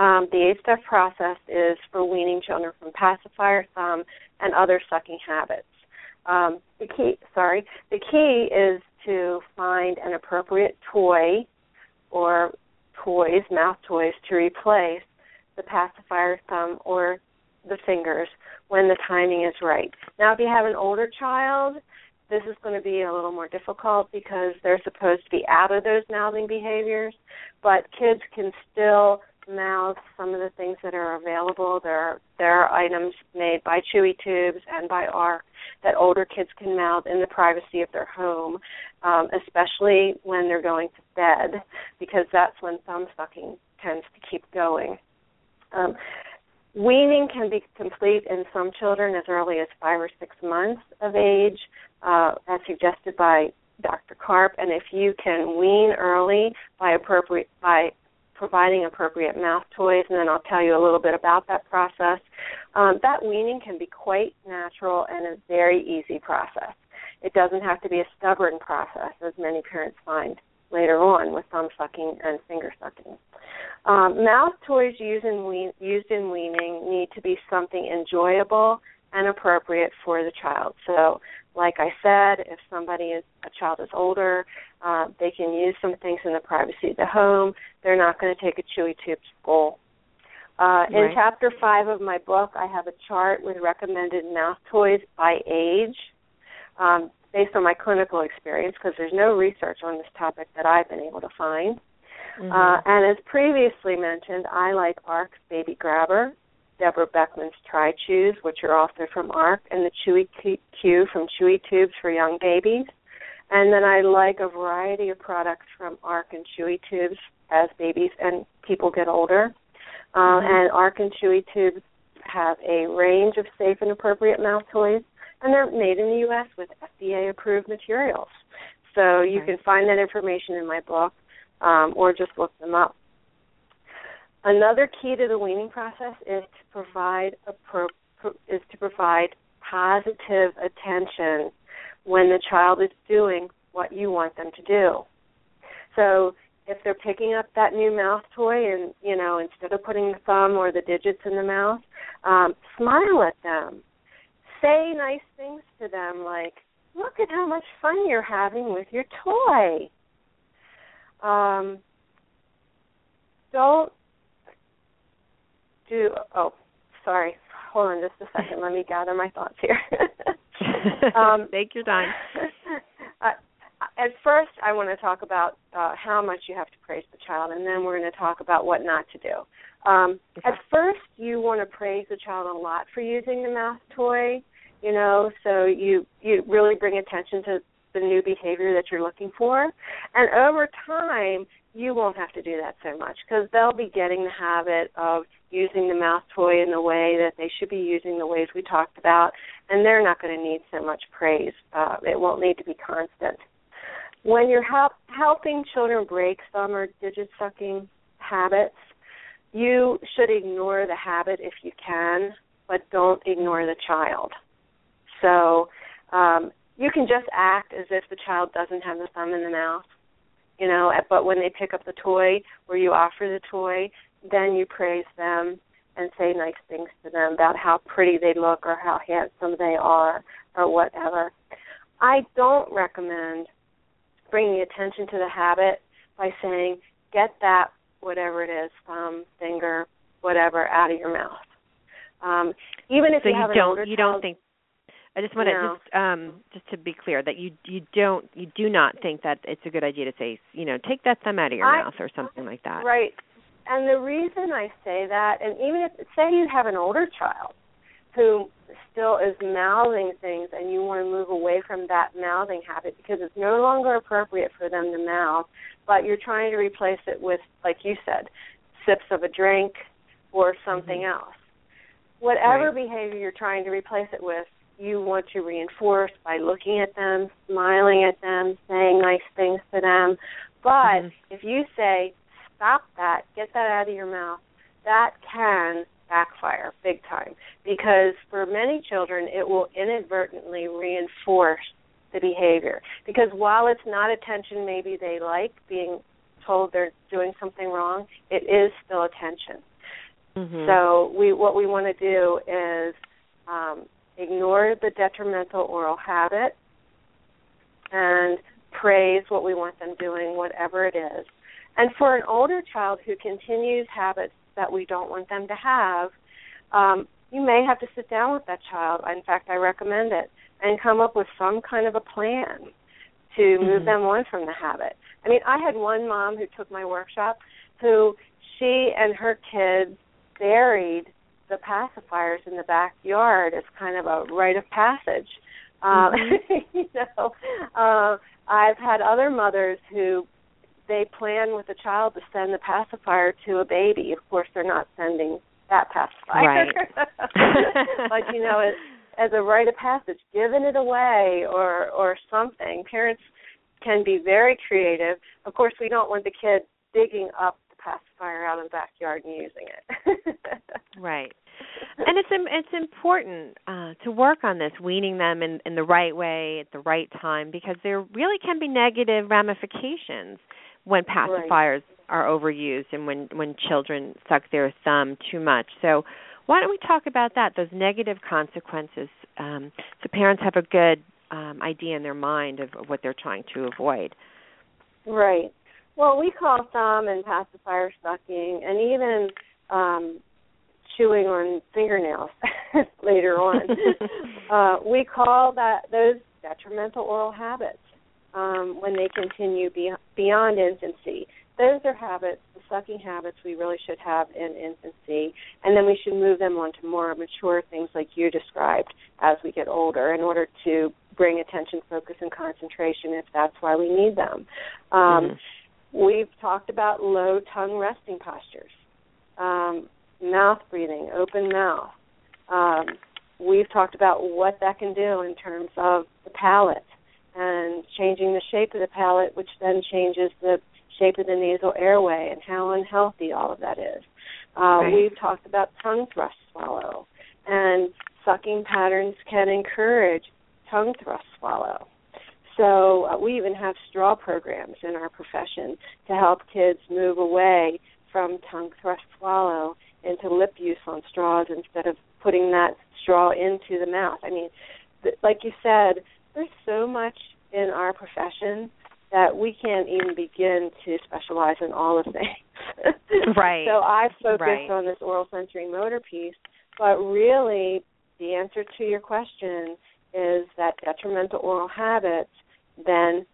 Um, the eight-step process is for weaning children from pacifier, thumb, and other sucking habits. Um, the key, sorry, the key is to find an appropriate toy or toys, mouth toys, to replace the pacifier, thumb, or the fingers when the timing is right. Now, if you have an older child, this is going to be a little more difficult because they're supposed to be out of those mouthing behaviors, but kids can still mouth some of the things that are available. There are, there are items made by Chewy Tubes and by ARC that older kids can mouth in the privacy of their home, um, especially when they're going to bed, because that's when thumb sucking tends to keep going. Um, Weaning can be complete in some children as early as five or six months of age, uh, as suggested by Doctor Karp. And if you can wean early by appropriate by providing appropriate mouth toys, and then I'll tell you a little bit about that process, um, that weaning can be quite natural and a very easy process. It doesn't have to be a stubborn process, as many parents find later on with thumb sucking and finger sucking. Um, mouth toys used in, we- used in weaning need to be something enjoyable and appropriate for the child. So, like I said, if somebody is a child is older, uh, they can use some things in the privacy of the home. They're not going to take a Chewy Tube to school. Uh, right. In Chapter five of my book, I have a chart with recommended mouth toys by age. Um, based on my clinical experience, because there's no research on this topic that I've been able to find. Mm-hmm. Uh, and as previously mentioned, I like ARC's Baby Grabber, Deborah Beckman's Tri-Chews, which are also from ARC, and the Chewy Q from Chewy Tubes for young babies. And then I like a variety of products from ARC and Chewy Tubes as babies and people get older. Uh, mm-hmm. And ARC and Chewy Tubes have a range of safe and appropriate mouth toys, and they're made in the U S with F D A-approved materials. So you okay. can find that information in my book um, or just look them up. Another key to the weaning process is to provide a pro- is to provide positive attention when the child is doing what you want them to do. So if they're picking up that new mouth toy and, you know, instead of putting the thumb or the digits in the mouth, um, smile at them. Say nice things to them like, look at how much fun you're having with your toy. Um, don't do, oh, sorry. Hold on just a second. Let me gather my thoughts here. um, Take your time. uh, At first, I want to talk about uh, how much you have to praise the child, and then we're going to talk about what not to do. Um, okay. At first, you want to praise the child a lot for using the mouth toy, you know, so you, you really bring attention to the new behavior that you're looking for. And over time, you won't have to do that so much because they'll be getting the habit of using the mouth toy in the way that they should be using the ways we talked about, and they're not going to need so much praise. Uh, it won't need to be constant. When you're help, helping children break thumb or digit-sucking habits, you should ignore the habit if you can, but don't ignore the child. So um, you can just act as if the child doesn't have the thumb in the mouth, you know, but when they pick up the toy or you offer the toy, then you praise them and say nice things to them about how pretty they look or how handsome they are or whatever. I don't recommend bringing attention to the habit by saying, get that, whatever it is, thumb, finger, whatever, out of your mouth. Um, even if so you, you have an older child. You don't think, I just want to, no. just, um, just to be clear, that you you don't, you do not think that it's a good idea to say, you know, take that thumb out of your I, mouth or something like that. Right. And the reason I say that, and even if, say you have an older child who still is mouthing things and you want to move away from that mouthing habit because it's no longer appropriate for them to mouth, but you're trying to replace it with, like you said, sips of a drink or something mm-hmm. else. Whatever right. behavior you're trying to replace it with, you want to reinforce by looking at them, smiling at them, saying nice things to them. But mm-hmm. if you say, stop that, get that out of your mouth, that can backfire big time, because for many children it will inadvertently reinforce the behavior, because while it's not attention maybe they like being told they're doing something wrong, it is still attention. Mm-hmm. So we what we want to do is um, ignore the detrimental oral habit and praise what we want them doing, whatever it is. And for an older child who continues habits that we don't want them to have, um, you may have to sit down with that child. In fact, I recommend it, and come up with some kind of a plan to mm-hmm. move them on from the habit. I mean, I had one mom who took my workshop who she and her kids buried the pacifiers in the backyard as kind of a rite of passage. Um, mm-hmm. you know, uh, I've had other mothers who they plan with a child to send the pacifier to a baby. Of course, they're not sending that pacifier. Right. But, you know, as, as a rite of passage, giving it away or, or something. Parents can be very creative. Of course, we don't want the kid digging up the pacifier out in the backyard and using it. Right. And it's it's important uh, to work on this, weaning them in, in the right way at the right time, because there really can be negative ramifications when pacifiers right. are overused and when, when children suck their thumb too much. So why don't we talk about that, those negative consequences, um, so parents have a good um, idea in their mind of, of what they're trying to avoid. Right. Well, we call thumb and pacifier sucking and even um, chewing on fingernails later on. uh, we call that those detrimental oral habits. Um, when they continue be- beyond infancy. Those are habits, the sucking habits we really should have in infancy, and then we should move them on to more mature things like you described as we get older in order to bring attention, focus, and concentration if that's why we need them. Um, mm-hmm. We've talked about low tongue resting postures, um, mouth breathing, open mouth. Um, we've talked about what that can do in terms of the palate, and changing the shape of the palate, which then changes the shape of the nasal airway and how unhealthy all of that is. Uh, right. We've talked about tongue thrust swallow, and sucking patterns can encourage tongue thrust swallow. So uh, we even have straw programs in our profession to help kids move away from tongue thrust swallow into lip use on straws instead of putting that straw into the mouth. I mean, th- like you said, there's so much in our profession that we can't even begin to specialize in all of things. Right. So I focused right. on this oral sensory motor piece, but really the answer to your question is that detrimental oral habits then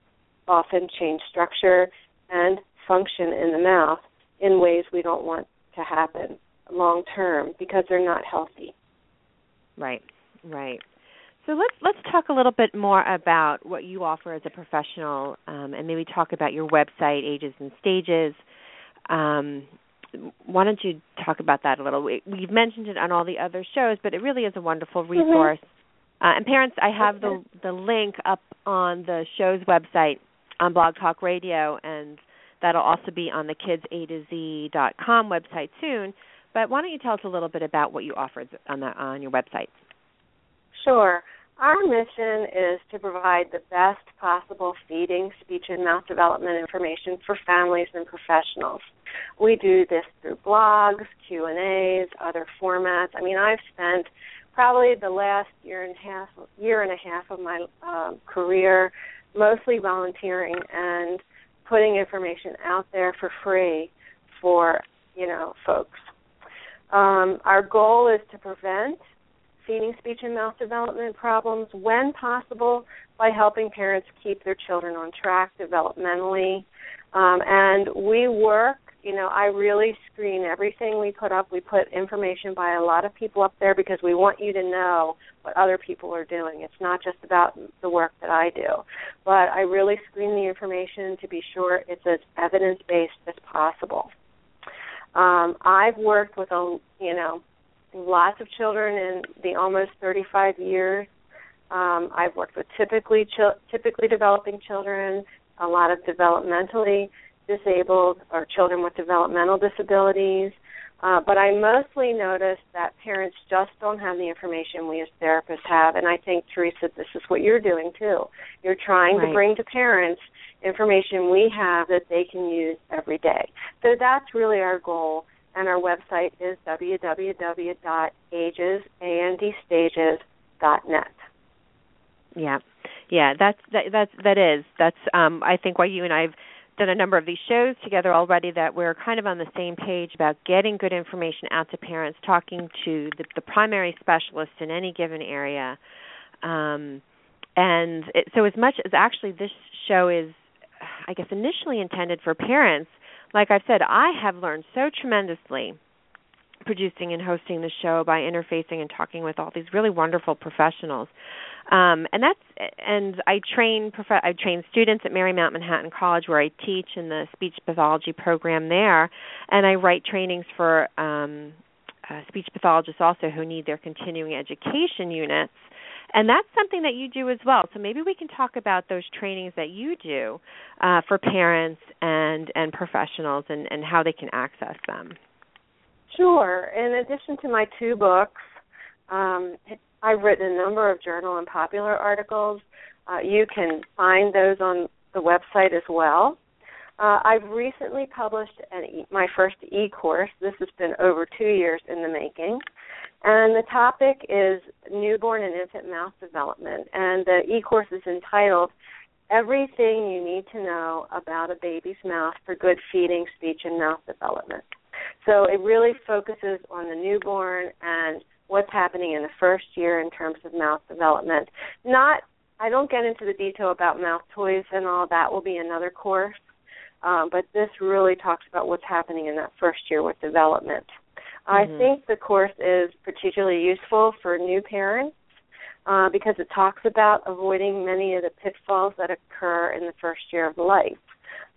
often change structure and function in the mouth in ways we don't want to happen long term because they're not healthy. Right, right. So let's let's talk a little bit more about what you offer as a professional, um, and maybe talk about your website, Ages and Stages. Um, why don't you talk about that a little? We, we've mentioned it on all the other shows, but it really is a wonderful resource. Mm-hmm. Uh, and parents, I have the the link up on the show's website on Blog Talk Radio, and that'll also be on the kids A to Z dot com website soon. But why don't you tell us a little bit about what you offer on the on your website? Sure. Our mission is to provide the best possible feeding, speech, and mouth development information for families and professionals. We do this through blogs, Q and A's, other formats. I mean, I've spent probably the last year and a half, year and a half of my um, career mostly volunteering and putting information out there for free for, you know, folks. Um, our goal is to prevent feeding, speech, and mouth development problems when possible by helping parents keep their children on track developmentally. Um, and we work, you know, I really screen everything we put up. We put information by a lot of people up there because we want you to know what other people are doing. It's not just about the work that I do. But I really screen the information to be sure it's as evidence-based as possible. Um, I've worked with, a, you know, lots of children in the almost thirty-five years. Um, I've worked with typically chil- typically developing children, a lot of developmentally disabled or children with developmental disabilities. Uh, but I mostly noticed that parents just don't have the information we as therapists have. And I think, Teresa, this is what you're doing, too. You're trying right. to bring to parents information we have that they can use every day. So that's really our goal. And our website is w w w dot ages and stages dot net. Yeah, yeah, that's that that's, that is that's um, I think why you and I've done a number of these shows together already. That we're kind of on the same page about getting good information out to parents, talking to the, the primary specialist in any given area, um, and it, so as much as actually this show is, I guess, initially intended for parents. Like I've said, I have learned so tremendously producing and hosting the show by interfacing and talking with all these really wonderful professionals, um, and that's and I train prof- I train students at Marymount Manhattan College where I teach in the speech pathology program there, and I write trainings for um, uh, speech pathologists also who need their continuing education units. And that's something that you do as well. So maybe we can talk about those trainings that you do uh, for parents and, and professionals and, and how they can access them. Sure. In addition to my two books, um, I've written a number of journal and popular articles. Uh, you can find those on the website as well. Uh, I've recently published an e- my first e-course. This has been over two years in the making. And the topic is newborn and infant mouth development. And the e-course is entitled, Everything You Need to Know About a Baby's Mouth for Good Feeding, Speech, and Mouth Development. So it really focuses on the newborn and what's happening in the first year in terms of mouth development. Not, I don't get into the detail about mouth toys and all. That will be another course. Um, but this really talks about what's happening in that first year with development. I mm-hmm. think the course is particularly useful for new parents uh, because it talks about avoiding many of the pitfalls that occur in the first year of life.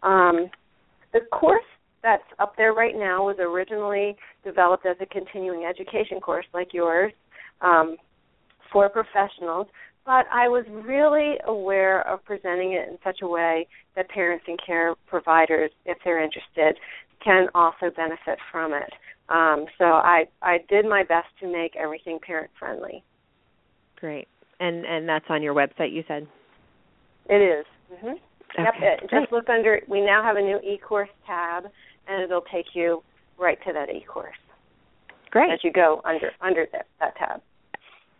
Um, the course that's up there right now was originally developed as a continuing education course like yours um, for professionals, but I was really aware of presenting it in such a way that parents and care providers, if they're interested, can also benefit from it. Um, so I, I did my best to make everything parent-friendly. Great. And and that's on your website, you said? It is. Mm-hmm. Okay, yep. It, just look under, we now have a new e-course tab, and it'll take you right to that e-course. Great. As you go under under that, that tab.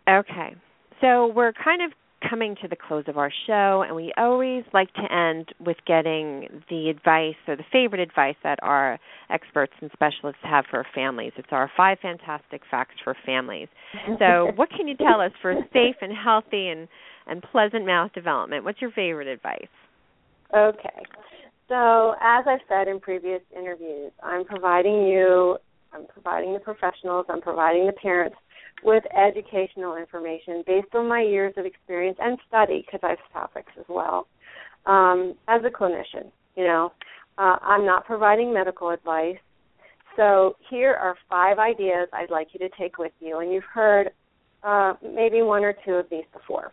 Okay. So we're kind of coming to the close of our show, and we always like to end with getting the advice or the favorite advice that our experts and specialists have for families. It's our five fantastic facts for families. So what can you tell us for safe and healthy and, and pleasant mouth development? What's your favorite advice? Okay. So as I've said in previous interviews, I'm providing you, I'm providing the professionals, I'm providing the parents with educational information based on my years of experience and study, because I have topics as well, um, as a clinician. You know, uh, I'm not providing medical advice. So here are five ideas I'd like you to take with you, and you've heard uh, maybe one or two of these before.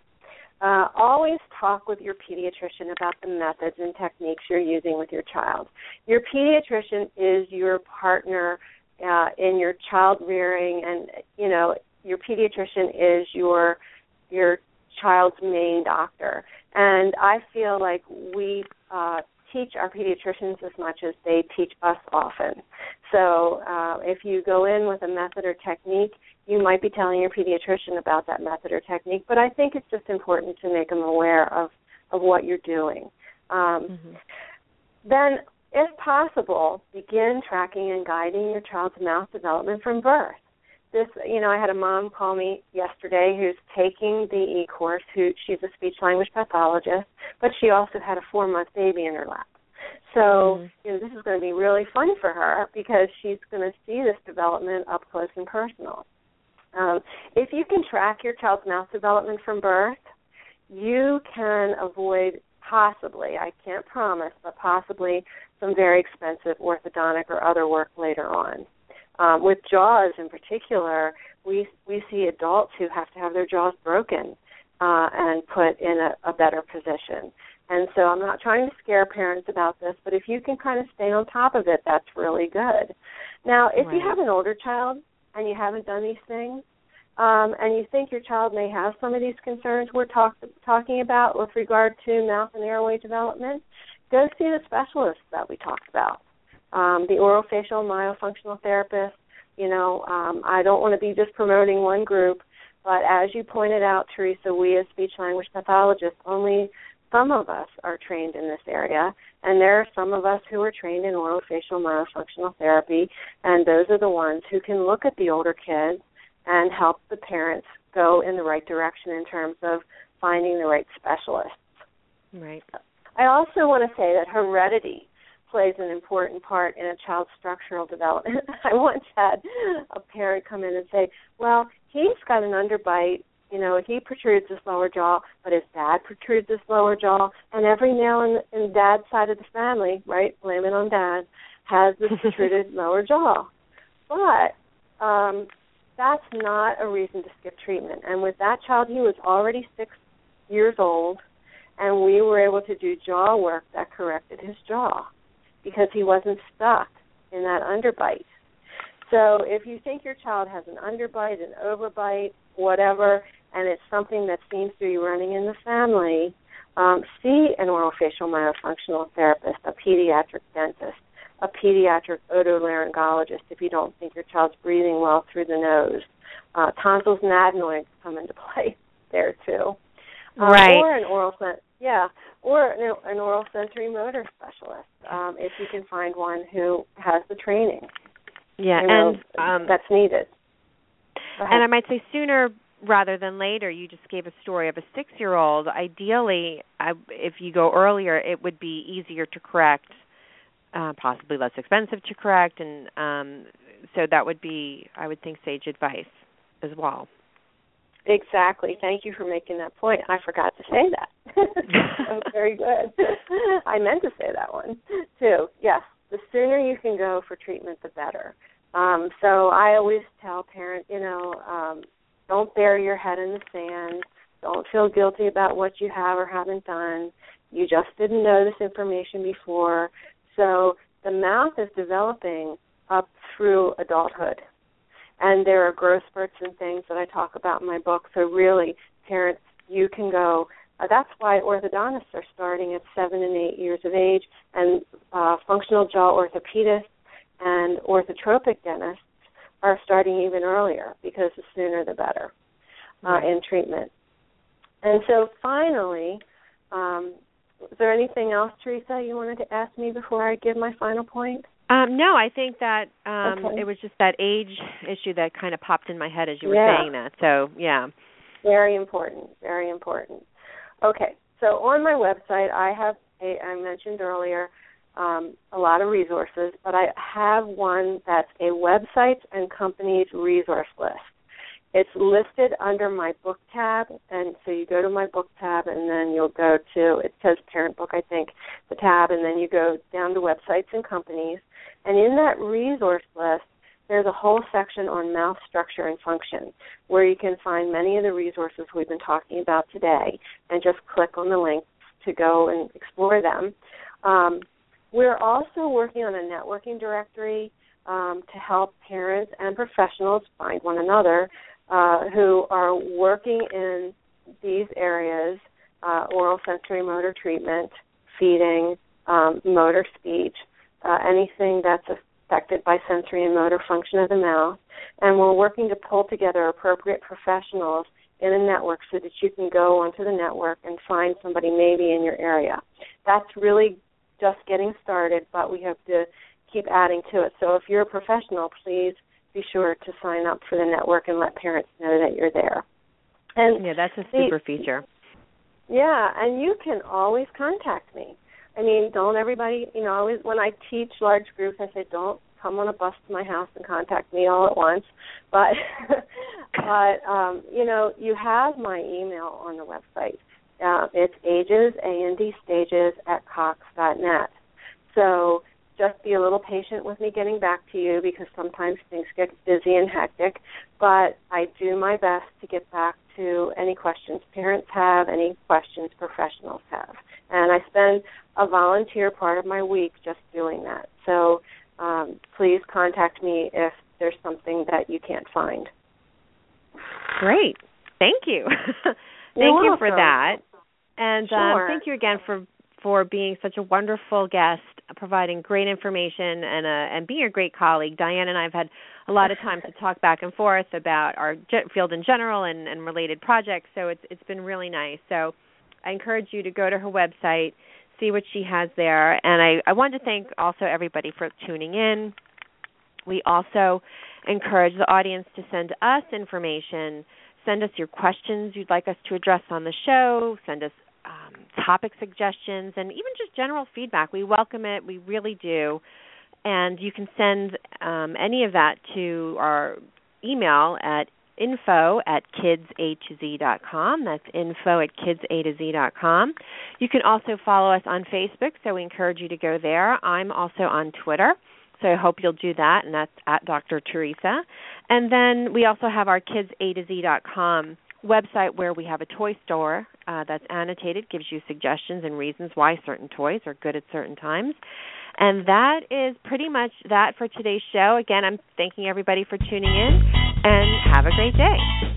Uh, always talk with your pediatrician about the methods and techniques you're using with your child. Your pediatrician is your partner uh, in your child rearing, and, you know, your pediatrician is your your child's main doctor. And I feel like we uh, teach our pediatricians as much as they teach us often. So uh, if you go in with a method or technique, you might be telling your pediatrician about that method or technique, but I think it's just important to make them aware of, of what you're doing. Um, mm-hmm. Then, if possible, begin tracking and guiding your child's mouth development from birth. This, you know, I had a mom call me yesterday who's taking the e-course, who she's a speech-language pathologist, but she also had a four-month baby in her lap. So, mm-hmm. you know, this is going to be really fun for her because she's going to see this development up close and personal. Um, if you can track your child's mouth development from birth, you can avoid possibly, I can't promise, but possibly some very expensive orthodontic or other work later on. Um, with jaws in particular, we we see adults who have to have their jaws broken uh, and put in a, a better position. And so I'm not trying to scare parents about this, but if you can kind of stay on top of it, that's really good. Now, if right. you have an older child and you haven't done these things, um, and you think your child may have some of these concerns we're talk, talking about with regard to mouth and airway development, go see the specialists that we talked about. Um, the orofacial myofunctional therapist, you know, um, I don't want to be just promoting one group, but as you pointed out, Teresa, we as speech-language pathologists, only some of us are trained in this area, and there are some of us who are trained in orofacial myofunctional therapy, and those are the ones who can look at the older kids and help the parents go in the right direction in terms of finding the right specialists. Right. I also want to say that heredity plays an important part in a child's structural development. I once had a parent come in and say, well, he's got an underbite, you know, he protrudes his lower jaw, but his dad protrudes his lower jaw, and every male in, in dad's side of the family, right, blame it on dad, has this protruded lower jaw. But um, that's not a reason to skip treatment. And with that child, he was already six years old, and we were able to do jaw work that corrected his jaw, because he wasn't stuck in that underbite. So if you think your child has an underbite, an overbite, whatever, and it's something that seems to be running in the family, um, see an orofacial myofunctional therapist, a pediatric dentist, a pediatric otolaryngologist if you don't think your child's breathing well through the nose. Uh, tonsils and adenoids come into play there too. Um, right. Or an oral Yeah, or an, an oral sensory motor specialist, um, if you can find one who has the training. Yeah, you know, and um, that's needed. And I might say sooner rather than later. You just gave a story of a six-year-old. Ideally, I, if you go earlier, it would be easier to correct, uh, possibly less expensive to correct, and um, so that would be, I would think, sage advice as well. Exactly. Thank you for making that point. I forgot to say that. Oh, very good. I meant to say that one, too. Yes, the sooner you can go for treatment, the better. Um, so I always tell parents, you know, um, don't bury your head in the sand. Don't feel guilty about what you have or haven't done. You just didn't know this information before. So the mouth is developing up through adulthood. And there are growth spurts and things that I talk about in my book. So really, parents, you can go Uh, that's why orthodontists are starting at seven and eight years of age, and uh, functional jaw orthopedists and orthotropic dentists are starting even earlier, because the sooner the better uh, in treatment. And so finally, um, is there anything else, Teresa, you wanted to ask me before I give my final point? Um, no, I think that um, okay. It was just that age issue that kind of popped in my head as you were yeah. saying that. So, yeah. Very important, very important. Okay, so on my website, I have, a, I mentioned earlier, um, a lot of resources, but I have one that's a websites and companies resource list. It's listed under my book tab, and so you go to my book tab, and then you'll go to, it says parent book, I think, the tab, and then you go down to websites and companies. And in that resource list, there's a whole section on mouth structure and function, where you can find many of the resources we've been talking about today, and just click on the links to go and explore them. Um, we're also working on a networking directory um, to help parents and professionals find one another, Uh, who are working in these areas, uh, oral sensory motor treatment, feeding, um, motor speech, uh, anything that's affected by sensory and motor function of the mouth. And we're working to pull together appropriate professionals in a network so that you can go onto the network and find somebody maybe in your area. That's really just getting started, but we have to keep adding to it. So if you're a professional, please be sure to sign up for the network and let parents know that you're there. And yeah, that's a super the, feature. Yeah, and you can always contact me. I mean, don't everybody, you know, always, when I teach large groups, I say, don't come on a bus to my house and contact me all at once. But, but um, you know, you have my email on the website. Uh, it's ages, A N D, stages, at cox dot net. So just be a little patient with me getting back to you, because sometimes things get busy and hectic, but I do my best to get back to any questions parents have, any questions professionals have. And I spend a volunteer part of my week just doing that. So um, please contact me if there's something that you can't find. Great. Thank you. Thank You're you welcome. For that. And sure. um, thank you again for for being such a wonderful guest, providing great information, and uh, and being a great colleague. Diane and I have had a lot of time to talk back and forth about our field in general and, and related projects, so it's it's been really nice. So I encourage you to go to her website, see what she has there. And I, I wanted to thank also everybody for tuning in. We also encourage the audience to send us information. Send us your questions you'd like us to address on the show. Send us Um, topic suggestions, and even just general feedback. We welcome it. We really do. And you can send um, any of that to our email at info at kids a to z dot com. That's info at kids a to z dot com. You can also follow us on Facebook, so we encourage you to go there. I'm also on Twitter, so I hope you'll do that, and that's at Doctor Teresa. And then we also have our kids a to z dot com website, where we have a toy store uh, that's annotated, gives you suggestions and reasons why certain toys are good at certain times. And that is pretty much that for today's show. Again, I'm thanking everybody for tuning in, and have a great day.